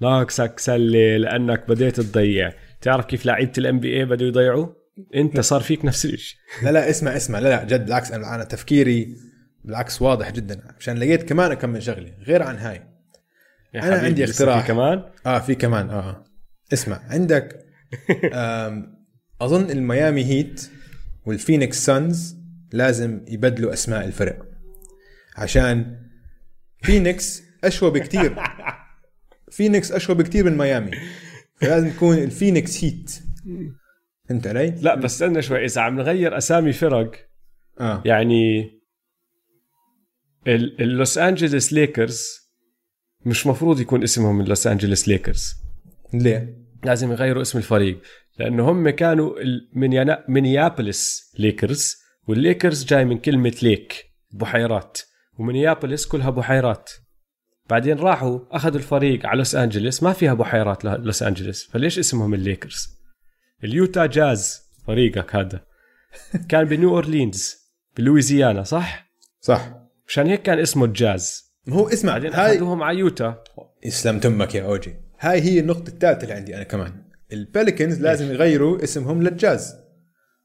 ناقصك سلة لأنك بديت تضيع. تعرف كيف لعيبة ال إن بي إيه بدوا يضيعوا؟ أنت صار فيك نفس الشيء. لا لا اسمع اسمع لا لا جد بالعكس، أنا أنا تفكيري بالعكس واضح جدا، عشان لقيت كمان أكمل شغلة غير عن هاي. أنا عندي اقتراح كمان آه في كمان آه اسمع عندك أظن الميامي هيت والفينيكس سانز لازم يبدلوا أسماء الفرق، عشان فينيكس أشوى بكتير فينيكس أشوى بكتير من ميامي، لازم يكون الفينيكس هيت. انت علي؟ لا بس استنى شوي، اذا عم نغير اسامي فرق آه. يعني اللوس انجلس ليكرز مش مفروض يكون اسمهم اللوس انجلس ليكرز. ليه؟ لازم يغيروا اسم الفريق، لانه هم كانوا من مينيابوليس ليكرز، والليكرز جاي من كلمة ليك بحيرات، ومينيابوليس كلها بحيرات. بعدين راحوا أخذوا الفريق على لوس أنجلس، ما فيها بحيرات لوس أنجلس، فليش اسمهم الليكرز؟ اليوتا جاز فريقك هذا كان بنيو أورلينز بلويزيانا صح؟ صح، مشان هيك كان اسمه الجاز. هو اسمع، بعدين أخذوهم على يوتا. اسلم تمك يا أوجي، هاي هي النقطة الثالثة اللي عندي أنا كمان. الباليكنز لازم يغيروا اسمهم للجاز،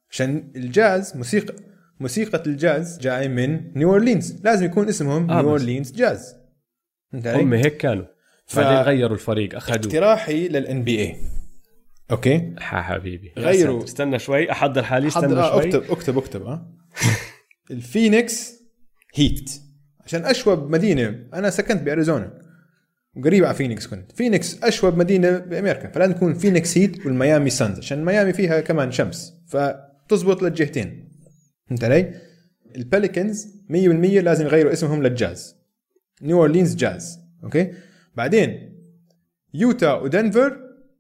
عشان الجاز موسيقى موسيقى الجاز جاي من نيو أورلينز، لازم يكون اسمهم آه نيو أورلينز جاز. هم هيك كانوا، بعدين غيروا الفريق أخذوا. اقتراحي للإن بي إيه، أوكي ها حبيبي غيروا. استنى شوي أحضر حالي، استنى آه شوي أكتب أكتب أكتب آه. الفينيكس هيت، عشان أشوب مدينة، أنا سكنت بأريزونا قريب على فينيكس، كنت فينيكس أشوب مدينة بأمريكا، فلازم تكون فينيكس هيت والميامي سانز، عشان ميامي فيها كمان شمس فتزبط للجهتين. انت علي؟ الباليكنز مية بالمية لازم يغيروا اسمهم للجاز، نيو أورلينز جاز. أوكي بعدين يوتا ودنفر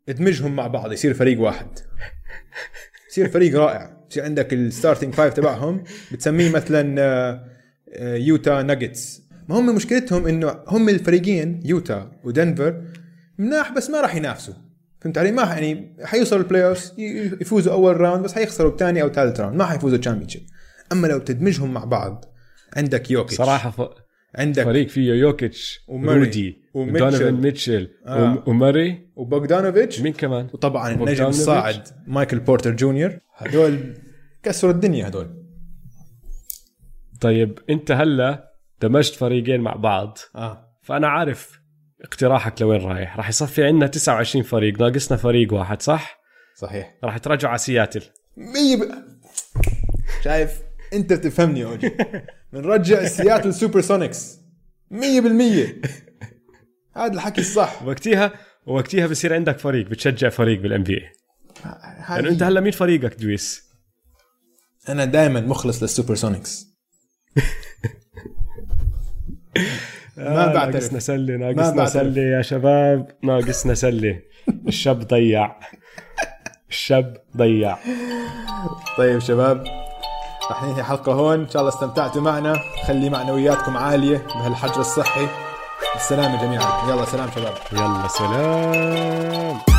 ادمجهم مع بعض يصير فريق واحد، يصير فريق رائع. يصير عندك الستارتنج فايف تبعهم بتسميه مثلا يوتا ناجتس. ما هم مشكلتهم انه هم الفريقين يوتا ودنفر مناح، بس ما راح ينافسوا. فهمت علي؟ ما يعني حيوصلوا البلاي اوف، يفوزوا اول راوند بس حيخسروا بثاني او ثالث راوند، ما حيفوزوا تشامبيونشيب. اما لو تدمجهم مع بعض عندك يوكيتش صراحه ف... عندك فريق فيه يوكيتش وماري ودونوفان ميتشل آه. وماري وبوغدانوفيتش مين كمان، وطبعا النجم الصاعد مايكل بورتر جونيور. هدول كسروا الدنيا هدول. طيب انت هلا دمجت فريقين مع بعض آه. فأنا عارف اقتراحك لوين رايح، راح يصفي عندنا تسعة وعشرين فريق، ناقصنا فريق واحد صح؟ صحيح. راح ترجع على سياتل مية ب... شايف انت تفهمني يا أوجي، منرجع سياتل سوبر سونيكس مية بالمية. هذا الحكي الصح. وقتها وقتها بصير عندك فريق بتشجع فريق بالان بي اي. يعني انت هلا مين فريقك دويس؟ انا دائما مخلص للسوبر سونيكس. ما بعترف. ناقصنا سلة، ناقصنا سلة يا شباب، ناقصنا سلة. الشاب ضيع، الشاب ضيع. طيب شباب رح ننهي حلقة هون، إن شاء الله استمتعتوا معنا. خلي معنوياتكم عالية بهالحجر الصحي. السلام جميعا، يلا سلام شباب، يلا سلام.